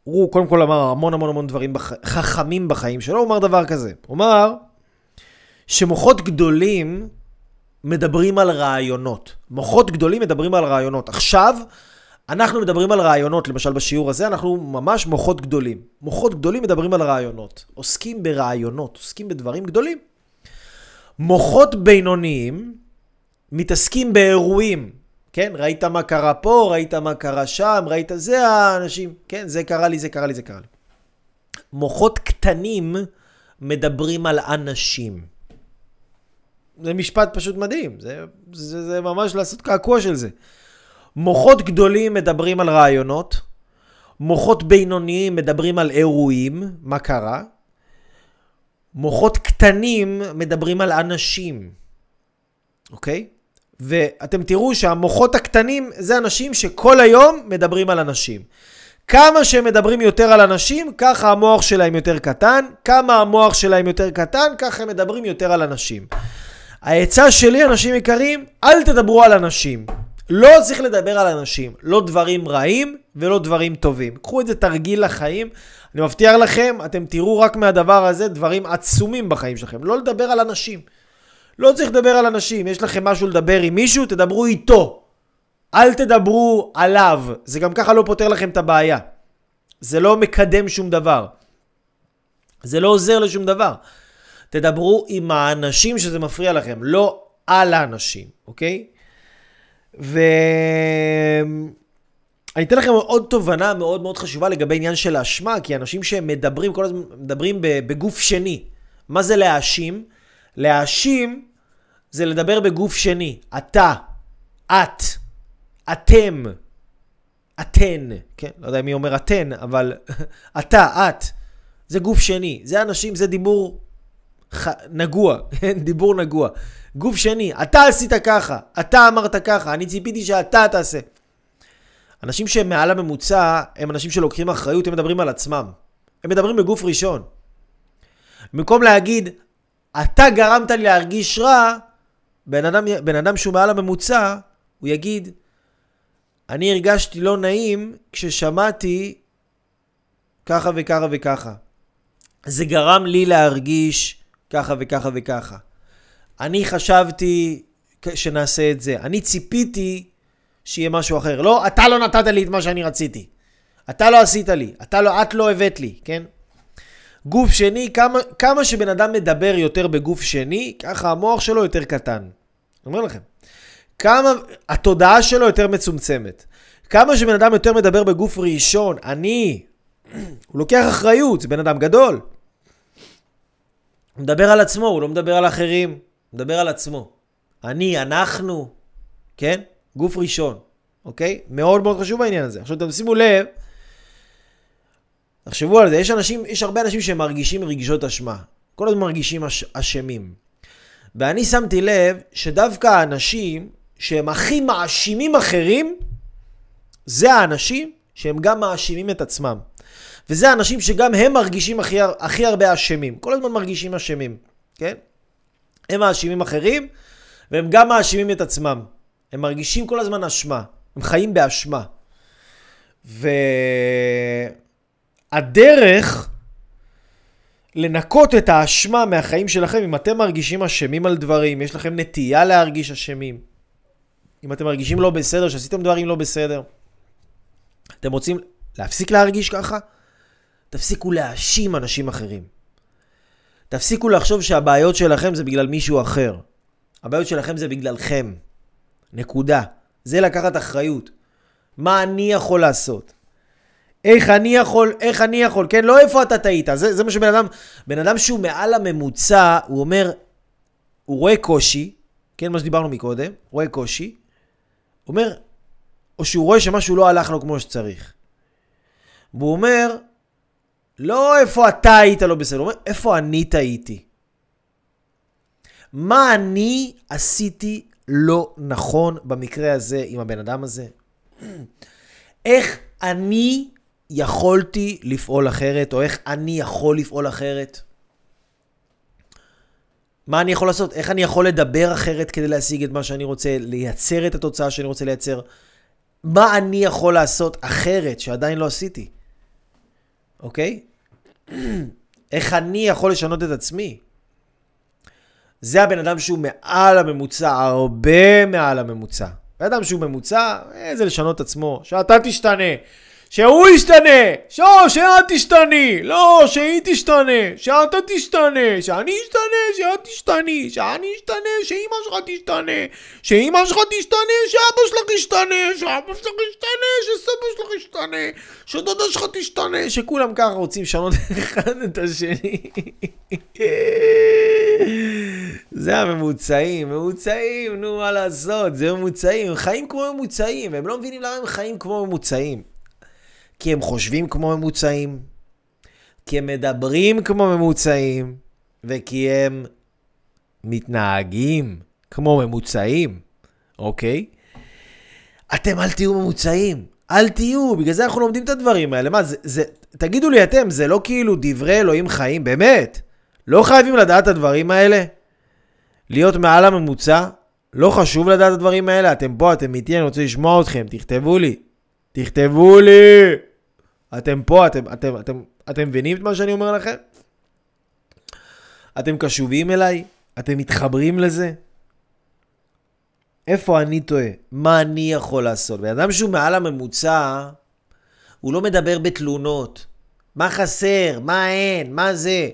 הוא קודם כל אמר המון דברים חכמים בחיים שלו. הוא אמר דבר כזה, הוא אמר שמוחות גדולים מדברים על רעיונות. עכשיו אנחנו מדברים על רעיונות, למשל בשיעור הזה, אנחנו ממש מוחות גדולים. מוחות גדולים מדברים על רעיונות, עוסקים ברעיונות, עוסקים בדברים גדולים. מוחות בינוניים מתעסקים באירועים, כן? ראית מה קרה פה, ראית מה קרה שם, ראית זה האנשים, כן? זה קרה לי. מוחות קטנים מדברים על אנשים. זה משפט פשוט מדהים, זה ממש לעשות קעקוע של זה. מוחות גדולים מדברים על רעיונות, מוחות בינוניים מדברים על אירועים, מה קרה? מוחות קטנים מדברים על אנשים, אוקיי? ואתם תראו שהמוחות הקטנים זה אנשים שכל היום מדברים על אנשים. כמה שהם מדברים יותר על אנשים, ככה המוח שלהם יותר קטן, ככה הם מדברים יותר על אנשים. העצה שלי, אנשים יקרים, אל תדברו על אנשים. לא צריך לדבר על אנשים, לא דברים רעים ולא דברים טובים. קחו את זה תרגיל לחיים, אני מבטיח לכם, אתם תראו רק מהדבר הזה דברים עצומים בחיים שלכם. לא לדבר על אנשים, לא צריך לדבר על אנשים. יש לכם משהו לדבר עם מישהו, תדברו איתו, אל תדברו עליו. זה גם ככה לא פותר לכם את הבעיה, זה לא מקדם שום דבר, זה לא עוזר לשום דבר. תדברו עם האנשים שזה מפריע לכם, לא על האנשים, אוקיי? אני אתן לכם עוד תובנה מאוד מאוד חשובה לגבי עניין של האשמה, כי אנשים שמדברים, כל הזמן מדברים בגוף שני. מה זה להאשים? להאשים זה לדבר בגוף שני. אתה, את, אתם, אתן. כן? לא יודע מי אומר אתן, אבל אתה, את, זה גוף שני. זה אנשים, זה דיבור נגוע, דיבור נגוע. גוף שני, אתה עשית ככה, אתה אמרת ככה, אני ציפיתי שאתה תעשה. אנשים שהם מעל הממוצע, הם אנשים שלוקחים אחריות, הם מדברים על עצמם. הם מדברים בגוף ראשון. במקום להגיד, אתה גרמת לי להרגיש רע, בן אדם שהוא מעל הממוצע, הוא יגיד, אני הרגשתי לא נעים כששמעתי ככה וככה וככה. זה גרם לי להרגיש ככה וככה וככה. אני חשבתי שנעשה את זה. אני ציפיתי שיהיה משהו אחר. לא, אתה לא נתת לי את מה שאני רציתי. אתה לא עשית לי. את לא הבאת לי, כן? גוף שני, כמה שבן אדם מדבר יותר בגוף שני, ככה המוח שלו יותר קטן. אומר לכם. כמה, התודעה שלו יותר מצומצמת. כמה שבן אדם יותר מדבר בגוף ראשון, אני, הוא לוקח אחריות, זה בן אדם גדול. הוא מדבר על עצמו, הוא לא מדבר על אחרים. הוא מדבר על עצמו. אני, אנחנו, כן? גוף ראשון, אוקיי? מאוד מאוד חשוב העניין הזה. עכשיו אתם שימו לב, תחשבו על זה, יש הרבה אנשים שמרגישים רגשות אשמה. כל הזמן מרגישים אשמים. ואני שמתי לב שדווקא האנשים שהם הכי מאשימים אחרים, זה האנשים שהם גם מאשימים את עצמם. וזה האנשים שגם הם מרגישים הכי הרבה אשמים. כל הזמן מרגישים אשמים, כן? הם מאשימים אחרים, והם גם מאשימים את עצמם. הם מרגישים כל הזמן אשמה. הם חיים באשמה. והדרך לנקות את האשמה מהחיים שלכם, אם אתם מרגישים אשמים על דברים, יש לכם נטייה להרגיש אשמים, אם אתם מרגישים לא בסדר, שעשיתם דברים לא בסדר, אתם רוצים להפסיק להרגיש ככה? תפסיקו להאשים אנשים אחרים. תפסיקו לחשוב שהבעיות שלכם זה בגלל מישהו אחר. הבעיות שלכם זה בגללכם. נקודה. זה לקחת אחריות. מה אני יכול לעשות? איך אני יכול? כן, לא איפה אתה טעית. זה מה שבן אדם, בן אדם שהוא מעל הממוצע, הוא אומר, הוא רואה קושי, כן, מה שדיברנו מקודם, רואה קושי, אומר, או שהוא רואה שמשהו לא הלך לו כמו שצריך. והוא אומר, לא איפה אתה היית לא בסדר, הוא אומר, איפה אני טעיתי? מה אני עשיתי עכשיו? לא נכון במקרה הזה עם הבן אדם הזה. איך אני יכולתי לפעול אחרת, או איך אני יכול לפעול אחרת? מה אני יכול לעשות? איך אני יכול לדבר אחרת כדי להשיג את מה שאני רוצה, לייצר את התוצאה שאני רוצה לייצר? מה אני יכול לעשות אחרת שעדיין לא עשיתי? אוקיי? איך אני יכול לשנות את עצמי? זה הבן אדם שהוא מעל הממוצע, הרבה מעל הממוצע. בן אדם שהוא ממוצע, זה לשנות עצמו. שאתה תשתנה, שהוא ישתנה, שאת תשתני, לא, שהיא תשתנה, שאתה תשתנה, שאני אשתנה, שאת תשתני, שאני אשתנה, שאמא שלך תשתנה, שאמא שלך תשתנה, שאבא שלך ישתנה, שאבא שלך ישתנה, שסבא שלך ישתנה, שדודה שלך תשתנה, שכולם ככה רוצים לשנות אחד את השני. זה הממוצעים, ממוצעים, נו מה לעשות, זה ממוצעים, הם חיים כמו ממוצעים, הם לא מבינים למה הם חיים כמו ממוצעים. כי הם חושבים כמו ממוצעים, כי הם מדברים כמו ממוצעים, וכי הם מתנהגים כמו ממוצעים, אוקיי? אתם אל תהיו ממוצעים, אל תהיו, בגלל זה אנחנו לומדים את הדברים האלה, מה זה, תגידו לי אתם, זה לא כאילו דברי אלוהים חיים, באמת, לא חייבים לדעת את הדברים האלה? להיות מעל הממוצע, לא חשוב לדעת את הדברים האלה, אתם פה, אתם איתי, אני רוצה לשמוע אתכם, תכתבו לי, אתם פה, אתם מבינים את מה שאני אומר לכם? אתם קשובים אליי? אתם מתחברים לזה? איפה אני טועה? מה אני יכול לעשות? ואדם שהוא מעל הממוצע, הוא לא מדבר בתלונות, מה חסר, מה אין, מה זה?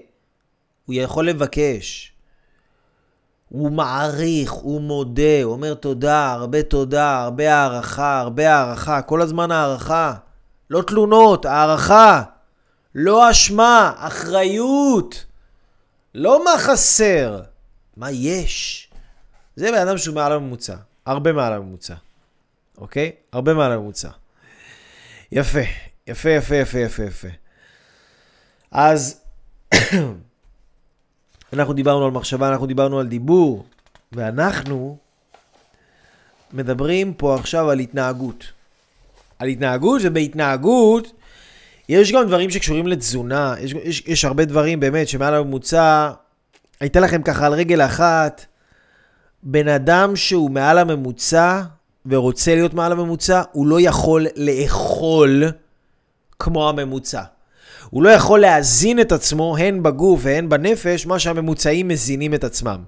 הוא יכול לבקש. הוא מעריך, הוא מודה, הוא אומר תודה, הרבה תודה, הרבה הערכה, הרבה הערכה, כל הזמן הערכה. לא תלונות, הערכה. לא אשמה, אחריות. לא מה חסר, מה יש. זה באדם שהוא מעל הממוצע, הרבה מעל הממוצע. אוקיי? הרבה מעל הממוצע. יפה, יפה, יפה, יפה, יפה, יפה. אז אנחנו דיברנו על מחשבה, אנחנו דיברנו על דיבור, ואנחנו מדברים פה עכשיו על התנהגות. על התנהגות, ובהתנהגות יש גם דברים שקשורים לתזונה, יש הרבה דברים באמת שמעל הממוצע. הייתה לכם ככה על רגל אחת, בן אדם שהוא מעל הממוצע ורוצה להיות מעל הממוצע, הוא לא יכול לאכול כמו הממוצע. הוא לא יכול להזין את עצמו, הן בגוף והן בנפש, מה שהממוצעים מזינים את עצמם.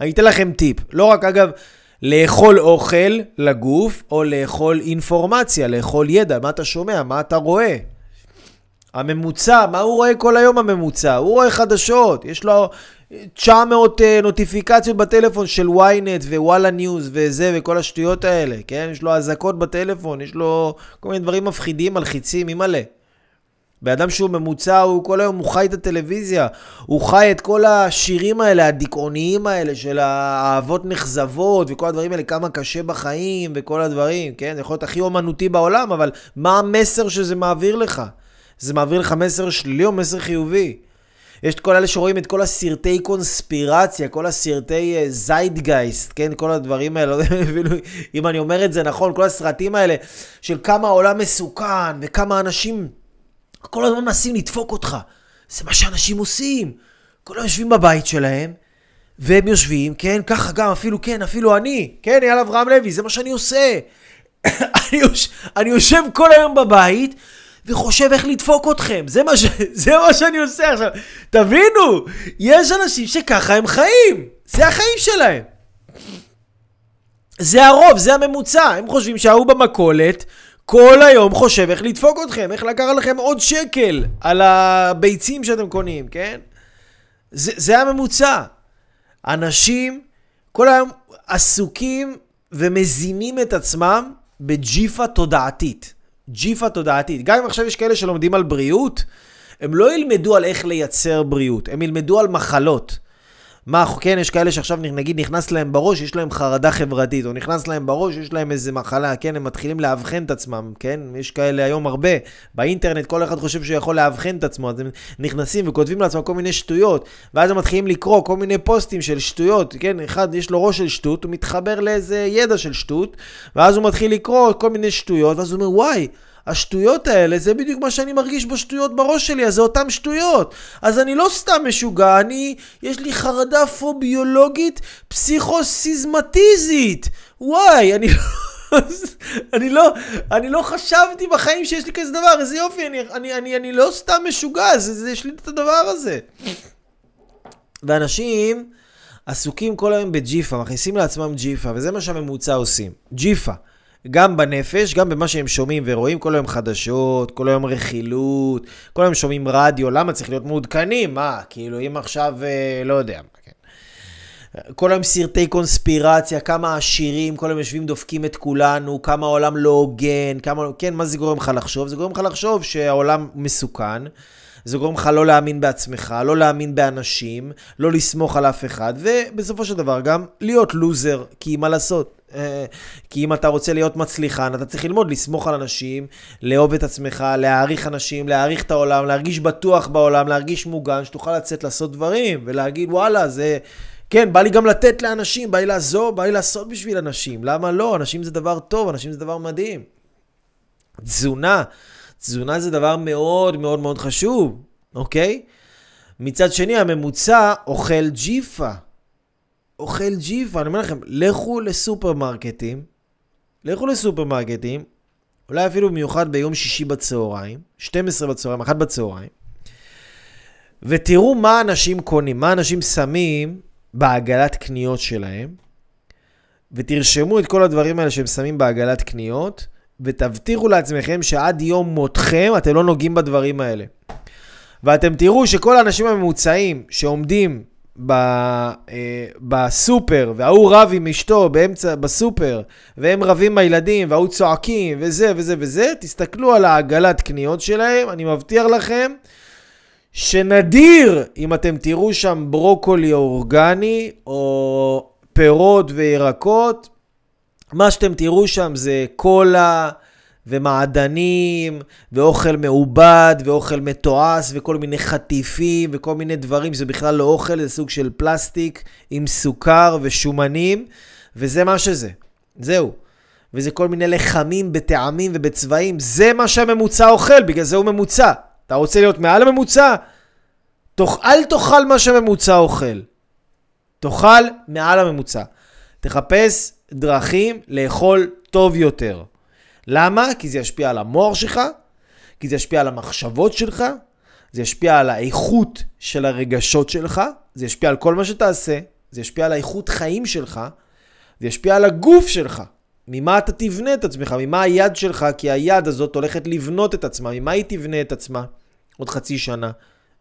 אני אתן לכם טיפ, לא רק אגב לאכול אוכל לגוף, או לאכול אינפורמציה, לאכול ידע, מה אתה שומע, מה אתה רואה. הממוצע, מה הוא רואה כל היום הממוצע? הוא רואה חדשות, יש לו 900 נוטיפיקציות בטלפון של וויינט ווואלה ניוז וזה וכל השטויות האלה, כן? יש לו הזקות בטלפון, יש לו כל מיני דברים מפחידים, מלחיצים, ממלא. באדם שהוא ממוצע, הוא כל היום, הוא חי את הטלוויזיה, הוא חי את כל השירים האלה, הדיכאוניים האלה של האהבות נכזבות וכל הדברים האלה, כמה קשה בחיים וכל הדברים, כן? זה יכול להיות הכי אומנותי בעולם, אבל מה המסר שזה מעביר לך? זה מעביר לך מסר שלילי או מסר חיובי? יש את כל אלה שרואים את כל הסרטי קונספירציה, כל הסרטי זיידגייסט, כן? כל הדברים האלה, אם אני אומר את זה נכון, כל הסרטים האלה של כמה העולם מסוכן וכמה אנשים כל הזמן מנסים לדפוק אותך. זה מה שאנשים עושים. כל היום יושבים בבית שלהם, והם יושבים, כן, ככה גם, אפילו כן, אפילו אני, כן, אייל אברהם לוי, זה מה שאני עושה. אני יושב כל היום בבית, וחושב איך לדפוק אתכם. זה מה שאני עושה עכשיו. תבינו, יש אנשים שככה הם חיים. זה החיים שלהם. זה הרוב, זה הממוצע. הם חושבים שההוא במקולת, כל היום חושב איך לדפוק אתכם, איך לקחת לכם עוד שקל על הביצים שאתם קונים, כן? זה הממוצע. אנשים כל היום עסוקים ומזינים את עצמם בג'יפה תודעתית. ג'יפה תודעתית. גם אם עכשיו יש כאלה שלומדים על בריאות, הם לא ילמדו על איך לייצר בריאות, הם ילמדו על מחלות. מה, כן, יש כאלה שעכשיו נגיד נכנס להם בראש, יש להם חרדה חברתית, או נכנס להם בראש, יש להם איזה מחלה, כן, הם מתחילים להבחן את עצמם, כן, יש כאלה היום הרבה, באינטרנט כל אחד חושב שהוא יכול להבחן את עצמו, אז הם נכנסים וכותבים לעצמם כל מיני שטויות, ואז הם מתחילים לקרוא כל מיני פוסטים של שטויות, כן, אחד יש לו ראש של שטות, הוא מתחבר לאיזה ידע של שטות, ואז הוא מתחיל לקרוא כל מיני שטויות, ואז הוא אומר, וואי, השטויות האלה, זה בדיוק מה שאני מרגיש בשטויות בראש שלי, אז זה אותם שטויות. אז אני לא סתם משוגע, יש לי חרדה פוביולוגית פסיכוסיזמטיזית. וואי, אני לא חשבתי בחיים שיש לי כזה דבר, איזה יופי, אני לא סתם משוגע, זה יש לי את הדבר הזה. ואנשים עסוקים כל היום בג'יפה, מכניסים לעצמם ג'יפה, וזה מה שהממוצע עושים, ג'יפה. גם בנפש, גם במה שהם שומעים ורואים, כל היום חדשות, כל היום רכילות, כל היום שומעים רדיו, למה צריך להיות מעודכנים? מה, כאילו אם עכשיו, לא יודע מה, כן. כל היום סרטי קונספירציה, כמה עשירים, כל היום יושבים דופקים את כולנו, כמה העולם לא הוגן, כמה, כן, מה זה גורם לך לחשוב? זה גורם לך לחשוב שהעולם מסוכן, זה גורם לך לא להאמין בעצמך, לא להאמין באנשים, לא לסמוך על אף אחד, ובסופו של דבר גם להיות לוזר, כי מה לעשות? כי אם אתה רוצה להיות מצליחן, אתה צריך ללמוד לסמוך על אנשים, לאהוב את עצמך, להעריך אנשים, להעריך את העולם, להרגיש בטוח בעולם, להרגיש מוגן, שתוכל לצאת לעשות דברים, ולהגיד וואלה, זה... כן, בא לי גם לתת לאנשים, בא לי לעזור, בא לי לעשות בשביל אנשים. למה לא? אנשים זה דבר טוב, אנשים זה דבר מדהים. תזונה זה דבר מאוד מאוד מאוד חשוב, אוקיי? מצד שני, הממוצע אוכל ג'יפה. אוכל ג'יפה, אני אומר לכם, לכו לסופרמרקטים, אולי אפילו במיוחד ביום שישי בצהריים, 12 בצהריים, 1 בצהריים, ותראו מה אנשים קונים, מה אנשים שמים בעגלת קניות שלהם, ותרשמו את כל הדברים האלה שהם שמים בעגלת קניות, ותבטיחו לעצמכם שעד יום מותכם אתם לא נוגעים בדברים האלה. ואתם תראו שכל האנשים הממוצעים שעומדים בסופר, והוא רב עם אשתו באמצע, בסופר, והם רבים עם הילדים, והוא צועקים, וזה וזה וזה, תסתכלו על העגלת קניות שלהם, אני מבטיח לכם, שנדיר אם אתם תראו שם ברוקולי אורגני, או פירות וירקות, מה שאתם תראו שם זה קולה, ומעדנים, ואוכל מעובד, ואוכל מתועס, וכל מיני חטיפים, וכל מיני דברים, זה בכלל לא אוכל, זה סוג של פלסטיק, עם סוכר ושומנים, וזה מה שזה, זהו. וזה כל מיני לחמים, בטעמים ובצבעים, זה מה שהממוצע אוכל, בגלל זה הוא ממוצע. אתה רוצה להיות מעל הממוצע? אל תאכל מה שהממוצע אוכל. תאכל מעל הממוצע. תחפש דרכים לאכול טוב יותר. למה? כי זה ישפיע על המוח שלך, כי זה ישפיע על המחשבות שלך, זה ישפיע על האיכות של הרגשות שלך, זה ישפיע על כל מה שתעשה, זה ישפיע על האיכות חיים שלך, זה ישפיע על הגוף שלך. ממה אתה תבנה את עצמך, ממה היד שלך, כי היד הזאת הולכת לבנות את עצמה, ממה היא תבנה את עצמה עוד חצי שנה?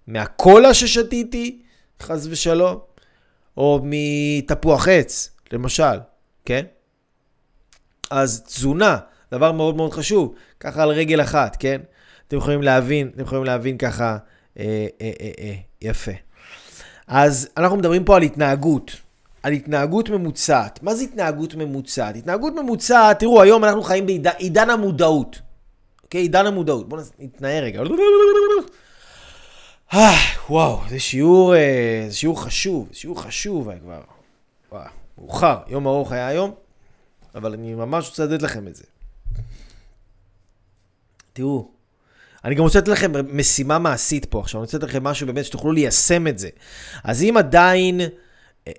מהקולה ששתיתי, חס ושלום, או מתפוח עץ, למשל, כן? אז תזונה, דבר מאוד מאוד חשוב, ככה על רגל אחת, כן? אתם יכולים להבין, ככה יפה. אז אנחנו מדברים פה על התנהגות, ממוצעת. מה זה התנהגות ממוצעת? התנהגות ממוצעת, תראו, היום אנחנו חיים בעידן המודעות. אוקיי, עידן המודעות. בואו נתנער רגע. וואו, זה שיעור, חשוב, היה כבר. וואו, מאוחר, יום ארוך היה היום, אבל אני ממש רוצה לתת לכם את זה. תראו, אני גם רוצה לתת לכם משימה מעשית פה, עכשיו אני רוצה לתת לכם משהו באמת שתוכלו ליישם את זה. אז אם עדיין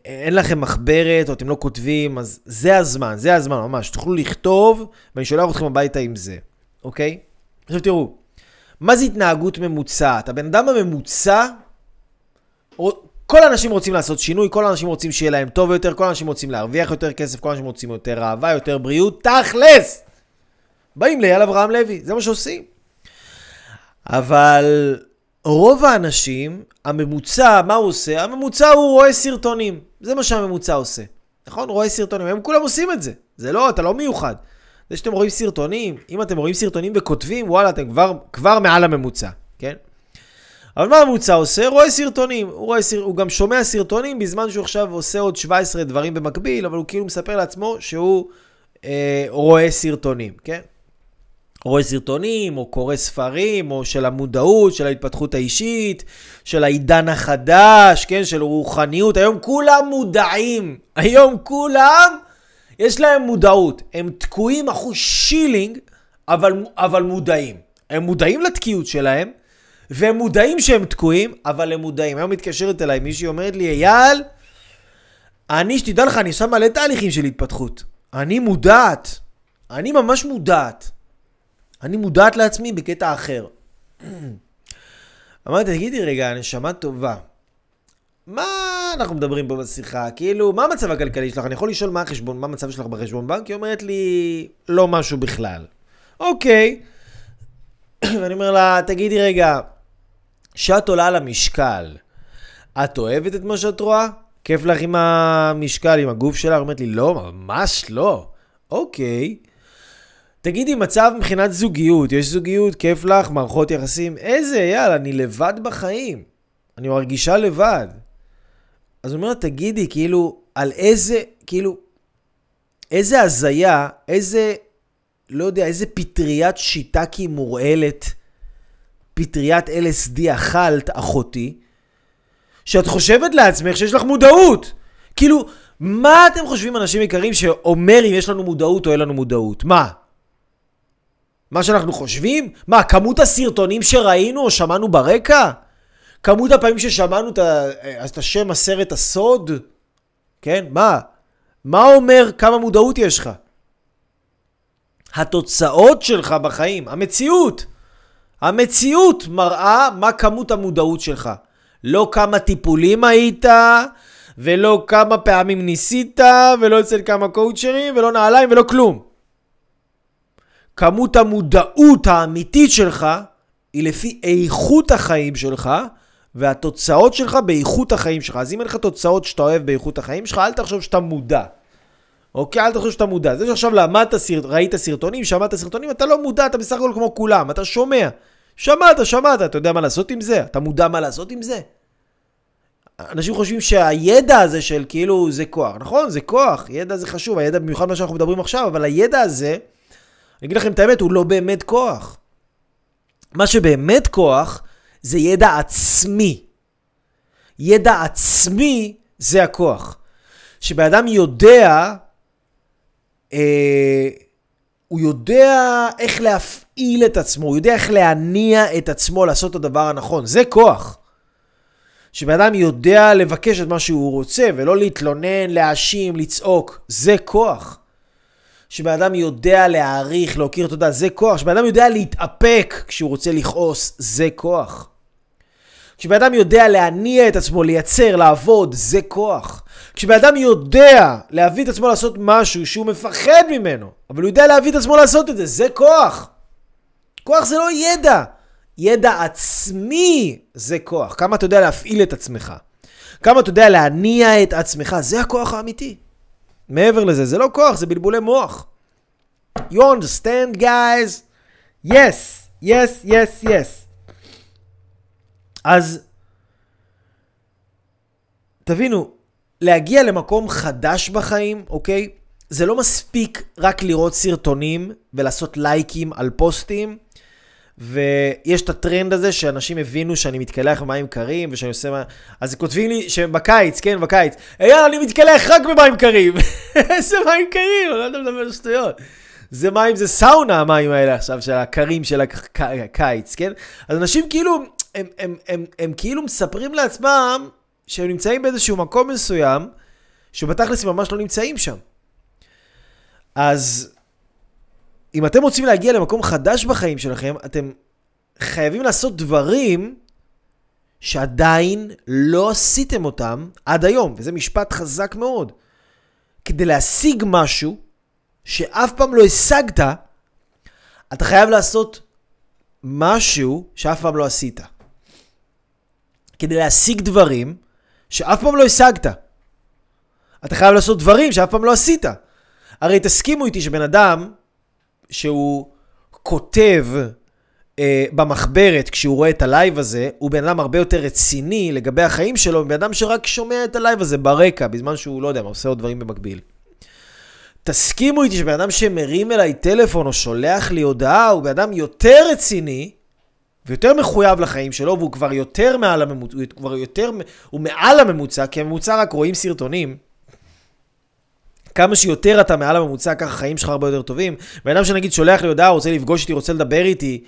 אין לכם מחברת, או אתם לא כותבים, אז זה הזמן, ממש, תוכלו לכתוב, ואני שולח אתכם הביתה עם זה, אוקיי? עכשיו תראו, מה זה התנהגות ממוצעת? הבן אדם הממוצע, כל האנשים רוצים לעשות שינוי, כל האנשים רוצים שיהיה להם טוב יותר, כל האנשים רוצים להרוויח יותר כסף, כל האנשים רוצים יותר אהבה, יותר בריאות, תכלס! באים לאייל אברהם לוי, זה מה שעושים. אבל רוב האנשים, הממוצע, מה הוא עושה? הממוצע הוא רואה סרטונים. זה מה שהממוצע עושה. נכון? רואה סרטונים. הם כולם עושים את זה. זה לא, אתה לא מיוחד. זה שאתם רואים סרטונים, אם אתם רואים סרטונים וכותבים, וואלה, אתם כבר מעל הממוצע, כן? אבל מה הממוצע עושה? רואה סרטונים. הוא גם שומע סרטונים בזמן שהוא עכשיו עושה עוד 17 דברים במקביל, אבל הוא כאילו מספר לעצמו שהוא רואה סרטונים, כן? רואה סרטונים, או קורא ספרים, או של המודעות, של ההתפתחות האישית, של העידן החדש, כן? של רוחניות. היום כולם מודעים. היום כולם יש להם מודעות. הם תקועים אחוז שילינג, אבל מודעים. הם מודעים לתקיעות שלהם, והם מודעים שהם תקועים, אבל הם מודעים. היום מתקשרת אליי מישהי, אומרת לי, אייל, שתדע לך, אני שם מלא תהליכים של התפתחות. אני מודעת. אני ממש מודעת. אני מודעת לעצמי בקטע אחר. אמרתי, תגידי רגע, הנשמה טובה. מה אנחנו מדברים פה בשיחה? כאילו, מה המצב הכלכלי שלך? אני יכול לשאול מה החשבון, מה המצב שלך בחשבון בנק? היא אומרת לי, לא משהו בכלל. אוקיי. ואני אומר לה, תגידי רגע, שאת עולה על המשקל. את אוהבת את מה שאת רואה? כיף לך עם המשקל, עם הגוף שלה? היא אומרת לי, לא, ממש לא. אוקיי. תגידי, מצב מבחינת זוגיות, יש זוגיות, כיף לך, מערכות יחסים, איזה, יאללה, אני לבד בחיים, אני מרגישה לבד. אז הוא אומר, תגידי, כאילו, על איזה, כאילו, איזה הזיה, איזה, לא יודע, איזה פטריית שיטקי מורעלת, פטריית LSD אכלת, אחותי, שאת חושבת לעצמך שיש לך מודעות, כאילו, מה אתם חושבים אנשים יקרים שאומר אם יש לנו מודעות או אין לנו מודעות? מה? מה שאנחנו חושבים? מה, כמות הסרטונים שראינו או שמענו ברקע? כמות הפעמים ששמענו את השם הסרט הסוד? כן? מה? מה אומר כמה מודעות יש לך? התוצאות שלך בחיים, המציאות. המציאות מראה מה כמות המודעות שלך. לא כמה טיפולים היית, ולא כמה פעמים ניסית, ולא אצל כמה קואוצ'רים, ולא נעליים, ולא כלום. כמות המודעות האמיתית שלך היא לפי איכות החיים שלך והתוצאות שלך באיכות החיים שלך. אז אם אין לך תוצאות שאתה אוהב באיכות החיים שלך, אל תחשוב שאתה מודע. אוקיי, אל תחשוב שאתה מודע. זה שעכשיו למדת, ראית סרטונים, שמעת סרטונים, אתה לא מודע, אתה בסך הכל כמו כולם, אתה שומע. שמעת, אתה יודע מה לעשות עם זה? אתה מודע מה לעשות עם זה? אנשים חושבים שהידע הזה של כאילו זה כוח, נכון? זה כוח, ידע זה חשוב, הידע במיוחד מה שאנחנו מדברים עכשיו, אבל הידע הזה, אני אגיד לכם את האמת, הוא לא באמת כוח. מה שבאמת כוח זה ידע עצמי. ידע עצמי זה הכוח. שבאדם יודע, הוא יודע איך להפעיל את עצמו, הוא יודע איך להניע את עצמו לעשות את הדבר הנכון. זה כוח. שבאדם יודע לבקש את מה שהוא רוצה ולא להתלונן, להאשים, לצעוק. זה כוח. שבאדם יודע להעריך, להוקיר תודה. זה כוח. שבאדם יודע להתאפק כשהוא רוצה לכעוס. זה כוח. כשבאדם יודע להניע את עצמו, לייצר, לעבוד, זה כוח. כשבאדם יודע להביא את עצמו לעשות משהו שהוא מפחד ממנו, אבל הוא יודע להביא את עצמו לעשות את זה, זה כוח. כוח זה לא ידע. ידע עצמי זה כוח. כמה אתה יודע להפעיל את עצמך. כמה אתה יודע להניע את עצמך. זה הכוח האמיתי. מעבר לזה, זה לא כוח, זה בלבולי מוח. You understand, guys? Yes, yes, yes, yes. אז תבינו, להגיע למקום חדש בחיים, אוקיי? זה לא מספיק רק לראות סרטונים ולעשות לייקים על פוסטים, ויש את הטרנד הזה שאנשים הבינו שאני מתקלח במים קרים ושאני עושה מה... אז כותבים לי שבקיץ, כן, בקיץ, אייל, אני מתקלח רק במים קרים. איזה מים קרים? אני לא יודע מדבר שטויות. זה מים, זה סאונה המים האלה עכשיו, של הקרים של הקיץ, כן? אז אנשים כאילו... הם כאילו מספרים לעצמם שהם נמצאים באיזשהו מקום מסוים שבתכלס ממש לא נמצאים שם. אז אם אתם רוצים להגיע למקום חדש בחיים שלכם, אתם חייבים לעשות דברים שעדיין לא עשיתם אותם עד היום, וזה משפט חזק מאוד. כדי להשיג משהו שאף פעם לא השגת, אתה חייב לעשות משהו שאף פעם לא עשית. כדי להשיג דברים שאף פעם לא השגת, אתה חייב לעשות דברים שאף פעם לא עשית. הרי תסכימו איתי שבן אדם שהוא כותב במחברת כשהוא רואה את הלייב הזה, הוא בן אדם הרבה יותר רציני לגבי החיים שלו, בן אדם שרק שומע את הלייב הזה ברקע, בזמן שהוא לא יודע, עושה עוד דברים במקביל. תסכימו איתי שבן אדם שמרים אליי טלפון או שולח לי הודעה, הוא בן אדם יותר רציני, ויותר מחויב לחיים שלו, והוא כבר יותר מעל הממוצע, הוא מעל הממוצע, כי הממוצע רק רואים סרטונים. כמה שיותר אתה מעל הממוצע, ככה חיים שלך הרבה יותר טובים. ואדם שנגיד שולח לי הודעה, רוצה לפגוש איתי, רוצה לדבר איתי,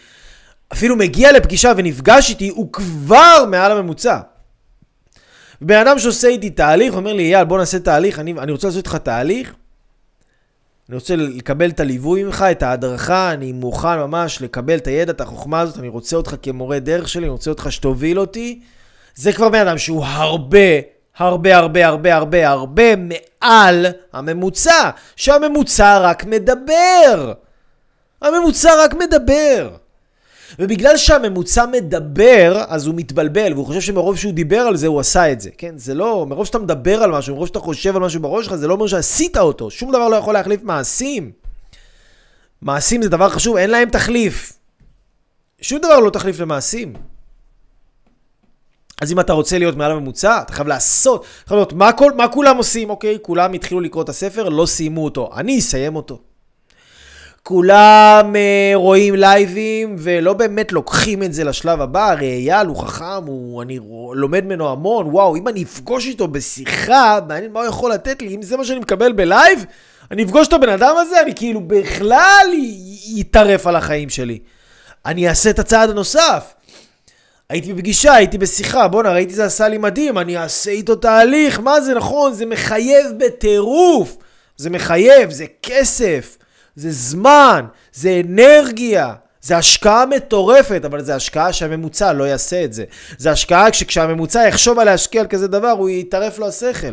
אפילו מגיע לפגישה ונפגש איתי, הוא כבר מעל הממוצע. ואדם שעושה איתי תהליך, אומר לי, אייל, בוא נעשה תהליך, אני רוצה לעשות איתך תהליך, אני רוצה לקבל את הליווי ממך, את ההדרכה, אני מוכן ממש לקבל את הידע, את החוכמה הזאת, אני רוצה אותך כמורה דרך שלי, אני רוצה אותך שתוביל אותי. זה כבר בן אדם שהוא הרבה מעל הממוצע, שהממוצע רק מדבר. ובגלל שהממוצע מדבר, אז הוא מתבלבל, והוא חושב שמרוב שהוא דיבר על זה, הוא עשה את זה. כן? זה לא, מרוב שאתה מדבר על משהו, מרוב שאתה חושב על משהו בראש שלך, זה לא אומר שעשית אותו. שום דבר לא יכול להחליף מעשים. מעשים זה דבר חשוב, אין להם תחליף. שום דבר לא תחליף למעשים. אז אם אתה רוצה להיות מעל הממוצע, אתה חייב לעשות. אתה חייב להיות, מה כולם עושים? אוקיי, כולם התחילו לקרוא את הספר, לא סיימו אותו. אני אסיים אותו. כולם רואים לייבים ולא באמת לוקחים את זה לשלב הבא. הרי אייל הוא חכם, אני לומד ממנו המון. וואו, אם אני אפגוש איתו בשיחה, מעניין מה הוא יכול לתת לי. אם זה מה שאני מקבל בלייב, אני אפגוש את הבן אדם הזה, אני כאילו בכלל יתערף על החיים שלי. אני אעשה את הצעד הנוסף. הייתי בפגישה, הייתי בשיחה, בוא נראה, זה עשה לי מדהים, אני אעשה איתו תהליך. מה זה נכון? זה מחייב בטירוף. זה מחייב, זה כסף. זה זמן, זה אנרגיה, זה השקעה מטורפת, אבל זה השקעה שהממוצע לא יעשה את זה. זה השקעה כשהממוצע יחשוב על להשקיע על כזה דבר, הוא יתערף לו השכל.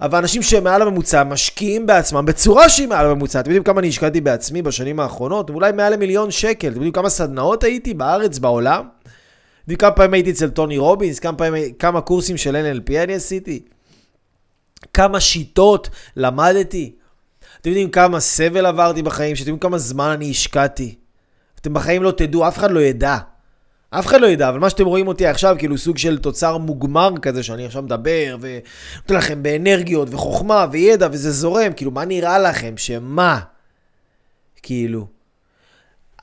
אבל אנשים שמעל הממוצע משקיעים בעצמם בצורה שהיא מעל הממוצע. אתם יודעים כמה אני השקעתי בעצמי בשנים האחרונות? אולי מעל ל1,000,000 שקל. אתם יודעים כמה סדנאות הייתי בארץ, בעולם? אני כמה פעמים הייתי אצל טוני רובינס, כמה קורסים של NLP אני עשיתי, כמה שיטות למדתי. אתם יודעים כמה סבל עברתי בחיים, שאתם יודעים כמה זמן אני השקעתי. אתם בחיים לא תדעו, אף אחד לא ידע. אבל מה שאתם רואים אותי עכשיו, כאילו סוג של תוצר מוגמר כזה, שאני עכשיו מדבר, ונותן לכם באנרגיות, וחוכמה, וידע, וזה זורם. כאילו, מה נראה לכם? שמה? כאילו,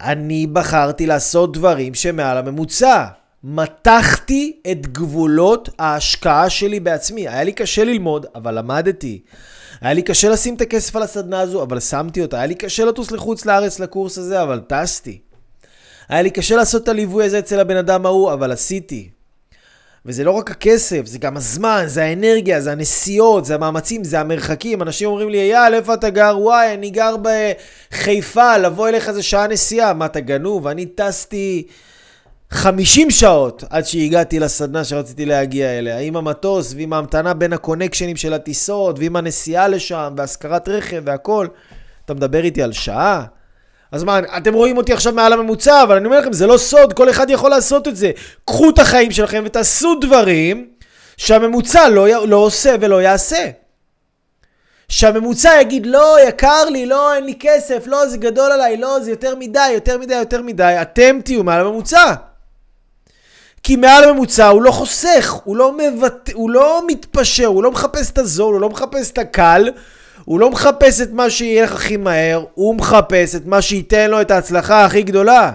אני בחרתי לעשות דברים שמעל הממוצע. מתחתי את גבולות ההשקעה שלי בעצמי. היה לי קשה ללמוד, אבל למדתי. היה לי קשה לשים את הכסף על הסדנה הזו, אבל שמתי אותה. היה לי קשה לטוס לחוץ לארץ לקורס הזה, אבל טסתי. היה לי קשה לעשות את הליווי הזה אצל הבן אדם ההוא, אבל עשיתי. וזה לא רק הכסף, זה גם הזמן, זה האנרגיה, זה הנסיעות, זה המאמצים, זה המרחקים. אנשים אומרים לי, אייל, איפה אתה גר? וואי, אני גר בחיפה, לבוא אליך זה שעה נסיעה. מה, אתה גנוב? אני טסתי 50 שעות עד שהגעתי לסדנה שרציתי להגיע אליה. עם המטוס ועם ההמתנה בין הקונקשנים של הטיסות, ועם הנסיעה לשם, והשכרת רכב והכל. אתה מדבר איתי על שעה? אז מה, אתם רואים אותי עכשיו מעל הממוצע, אבל אני אומר לכם, זה לא סוד, כל אחד יכול לעשות את זה. קחו את החיים שלכם ותעשו דברים שהממוצע לא עושה ולא יעשה. שהממוצע יגיד, לא, יקר לי, לא, אין לי כסף, לא, זה גדול עליי, לא, זה יותר מדי, אתם תהיו מעל הממוצע. כי מעל הממוצע הוא לא חוסך, הוא לא מתפשר, הוא לא מחפש את הזול, הוא לא מחפש את הקל, הוא לא מחפש את מה שילך הכי מהר, הוא מחפש את מה שייתן לו את ההצלחה הכי גדולה.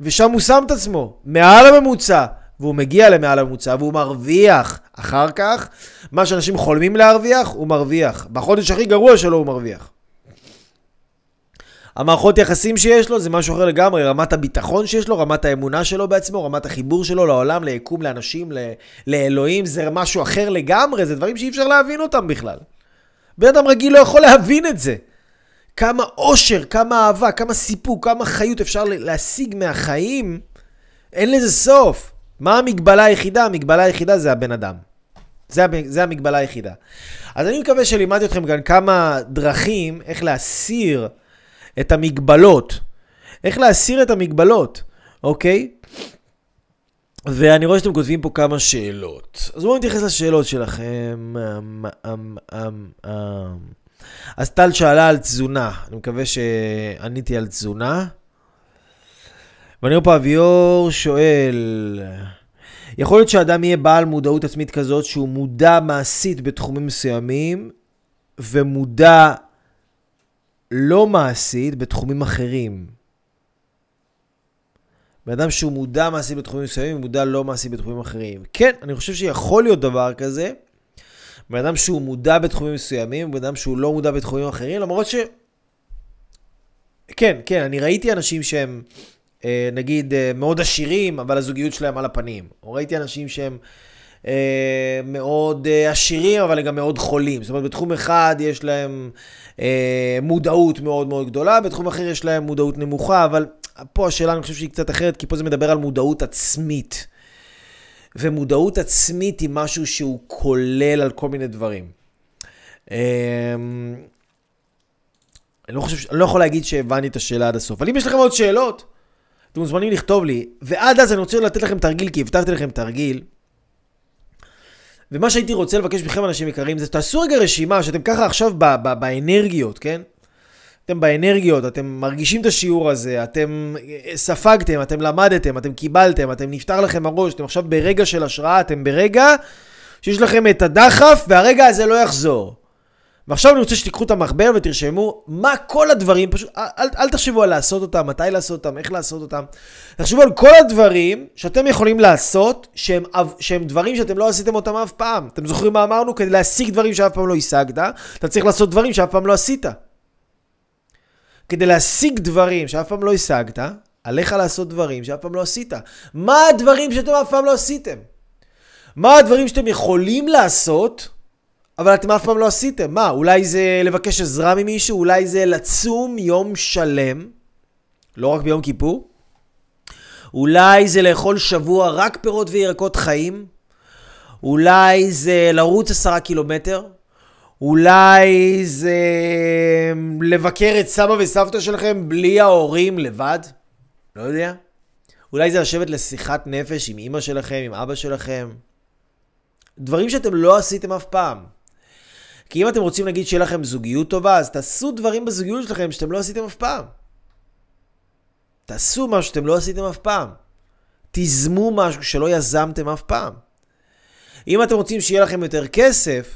ושם הוא שם את עצמו, מעל הממוצע, והוא מגיע למעל הממוצע, והוא מרוויח. אחר כך, מה שאנשים חולמים להרוויח, הוא מרוויח. בחודש הכי גרוע שלו הוא מרוויח. המערכות יחסים שיש לו זה משהו אחר לגמרי, רמת הביטחון שיש לו, רמת האמונה שלו בעצמו, רמת החיבור שלו לעולם, ליקום, לאנשים, לאלוהים, זה משהו אחר לגמרי, זה דברים שאי אפשר להבין אותם בכלל. בן אדם רגיל לא יכול להבין את זה. כמה אושר, כמה אהבה, כמה סיפוק, כמה חיות אפשר להשיג מהחיים, אין לזה סוף. מה המגבלה היחידה? המגבלה היחידה זה הבן אדם. זה המגבלה היחידה. אז אני מקווה שלימדתי אתכם כאן כמה דרכים איך להסיר את המגבלות. אוקיי? ואני רואה שאתם כותבים פה כמה שאלות. אז בואו נתייחס לשאלות שלכם. אז טל שאלה על תזונה. אני מקווה שעניתי על תזונה. ואני רואה פה אביור שואל, יכול להיות שאדם יהיה בעל מודעות עצמית כזאת שהוא מודע מעשית בתחומים מסוימים ומודע לא מעשית בתחומים אחרים? באדם שהוא מודע מעשית בתחומים מסוימים ומודע לא מעשית בתחומים אחרים. כן, אני חושב שיכול להיות דבר כזה. באדם שהוא מודע בתחומים מסוימים ובאדם שהוא לא מודע בתחומים אחרים. למרות ש... כן, אני ראיתי אנשים שהם... נגיד מאוד עשירים, אבל הזוגיות שלהם על הפנים. או ראיתי אנשים שהם מאוד עשירים, אבל גם מאוד חולים. זאת אומרת, בתחום אחד יש להם מודעות מאוד מאוד גדולה, בתחום אחר יש להם מודעות נמוכה, אבל פה השאלה אני חושב שהיא קצת אחרת, כי פה זה מדבר על מודעות עצמית. ומודעות עצמית היא משהו שהוא כולל על כל מיני דברים. אני לא יכול להגיד שהבנתי את השאלה עד הסוף, אבל אם יש לכם עוד שאלות, אתם מוזמנים לכתוב לי, ועד אז אני רוצה לתת לכם תרגיל, כי הבטחתי לכם תרגיל. ומה שהייתי רוצה לבקש בכם אנשים יקרים, זה תעשו רגע רשימה, שאתם ככה עכשיו באנרגיות, כן? אתם באנרגיות, אתם מרגישים את השיעור הזה, אתם ספגתם, אתם למדתם, אתם קיבלתם, אתם נפתח לכם הראש, אתם עכשיו ברגע של השראה, אתם ברגע שיש לכם את הדחף, והרגע הזה לא יחזור. ועכשיו אני רוצה שתיקחו את המחבר ותרשמו מה כל הדברים, פשוט, אל תחשבו על לעשות אותם, מתי לעשות אותם, איך לעשות אותם. תחשבו על כל הדברים שאתם יכולים לעשות, שהם דברים שאתם לא עשיתם אותם אף פעם. אתם זוכרים מה אמרנו? כדי להשיג דברים שאף פעם לא השגת, אתה צריך לעשות דברים שאף פעם לא עשית. כדי להשיג דברים שאף פעם לא השגת, עליך לעשות דברים שאף פעם לא עשית. מה הדברים שאתם אף פעם לא עשיתם? מה הדברים שאתם יכולים לעשות? אבל אתם אף פעם לא עשיתם. מה? אולי זה לבקש עזרה ממישהו, אולי זה לצום יום שלם, לא רק ביום כיפור. אולי זה לאכול שבוע רק פירות וירקות חיים. אולי זה לרוץ 10 קילומטר. אולי זה לבקר את סבא וסבתא שלכם בלי ההורים לבד. לא יודע. אולי זה לשבת לשיחת נפש עם אמא שלכם, עם אבא שלכם. דברים שאתם לא עשיתם אף פעם. כי אם אתם רוצים להגיד שיהיה לכם זוגיות טובה, אז תעשו דברים בזוגיות שלכם שאתם לא עשיתם אף פעם. תעשו משהו שאתם לא עשיתם אף פעם. תיזמו משהו שלא יזמתם אף פעם. אם אתם רוצים שיהיה לכם יותר כסף,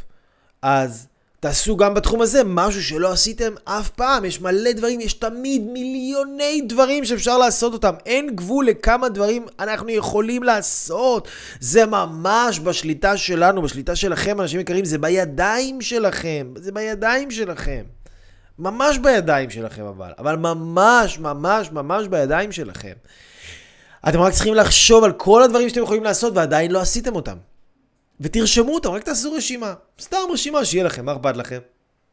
אז תעשו גם בתחום הזה משהו שלא עשיתם אף פעם. יש מלא דברים, יש תמיד מיליוני דברים שאפשר לעשות אותם. אין גבול לכמה דברים אנחנו יכולים לעשות. זה ממש בשליטה שלנו, בשליטה שלכם, אנשים יקרים, זה בידיים שלכם. זה בידיים שלכם. ממש בידיים שלכם אבל ממש, ממש, ממש בידיים שלכם. אתם רק צריכים לחשוב על כל הדברים שאתם יכולים לעשות ועדיין לא עשיתם אותם. ותרשמו אותם, רק תעשו רשימה. סתם רשימה שיהיה לכם, מה אכפת לכם?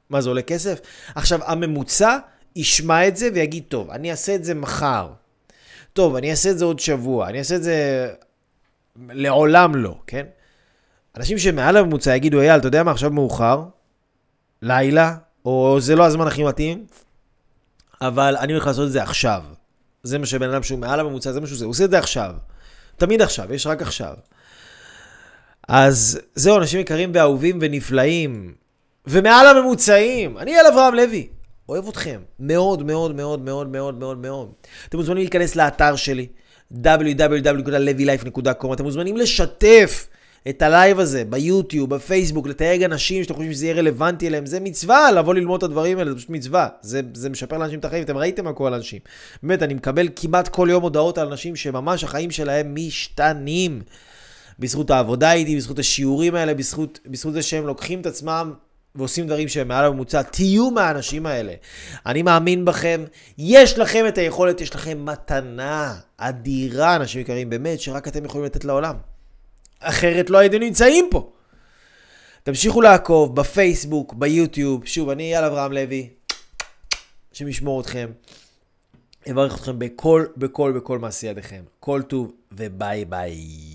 מה זה עולה כסף? עכשיו, הממוצע ישמע את זה ויגיד, טוב, אני אעשה את זה מחר. טוב, אני אעשה את זה עוד שבוע. אני אעשה את זה לעולם לא, כן? אנשים שמעל הממוצע יגידו, אייל, אתה יודע מה, עכשיו מאוחר? לילה? או זה לא הזמן הכי מתאים? אבל אני הולך לעשות את זה עכשיו. זה מה שבן אדם שהוא מעל הממוצע, זה מה שהוא זה. הוא עושה את זה עכשיו. תמיד עכשיו, יש רק עכשיו. אז זהו, אנשים יקרים ואהובים ונפלאים ומעל הממוצעים. אני אייל אברהם לוי, אוהב אתכם מאוד מאוד מאוד מאוד מאוד מאוד מאוד. אתם מוזמנים להיכנס לאתר שלי www.levylife.com. אתם מוזמנים לשתף את הלייב הזה ביוטיוב, בפייסבוק, לתייג אנשים שאתם חושבים שזה יהיה רלוונטי אליהם. זה מצווה, לבוא ללמוד את הדברים האלה, זה פשוט מצווה. זה משפר לאנשים את החיים, אתם ראיתם הכל על אנשים. באמת, אני מקבל כמעט כל יום הודעות על אנשים שממש החיים שלהם משתנים. בזכות העבודה איתי, בזכות השיעורים האלה, בזכות זה שהם לוקחים את עצמם ועושים דברים שהם מעל הממוצע. תהיו מהאנשים האלה. אני מאמין בכם, יש לכם את היכולת, יש לכם מתנה אדירה, אנשים יקרים, באמת, שרק אתם יכולים לתת לעולם. אחרת לא הייתם נמצאים פה. תמשיכו לעקוב בפייסבוק, ביוטיוב. שוב, אני אייל אברהם לוי, שמשמור אתכם. אברך אתכם בכל מעשי ידיכם. כל טוב וביי ביי.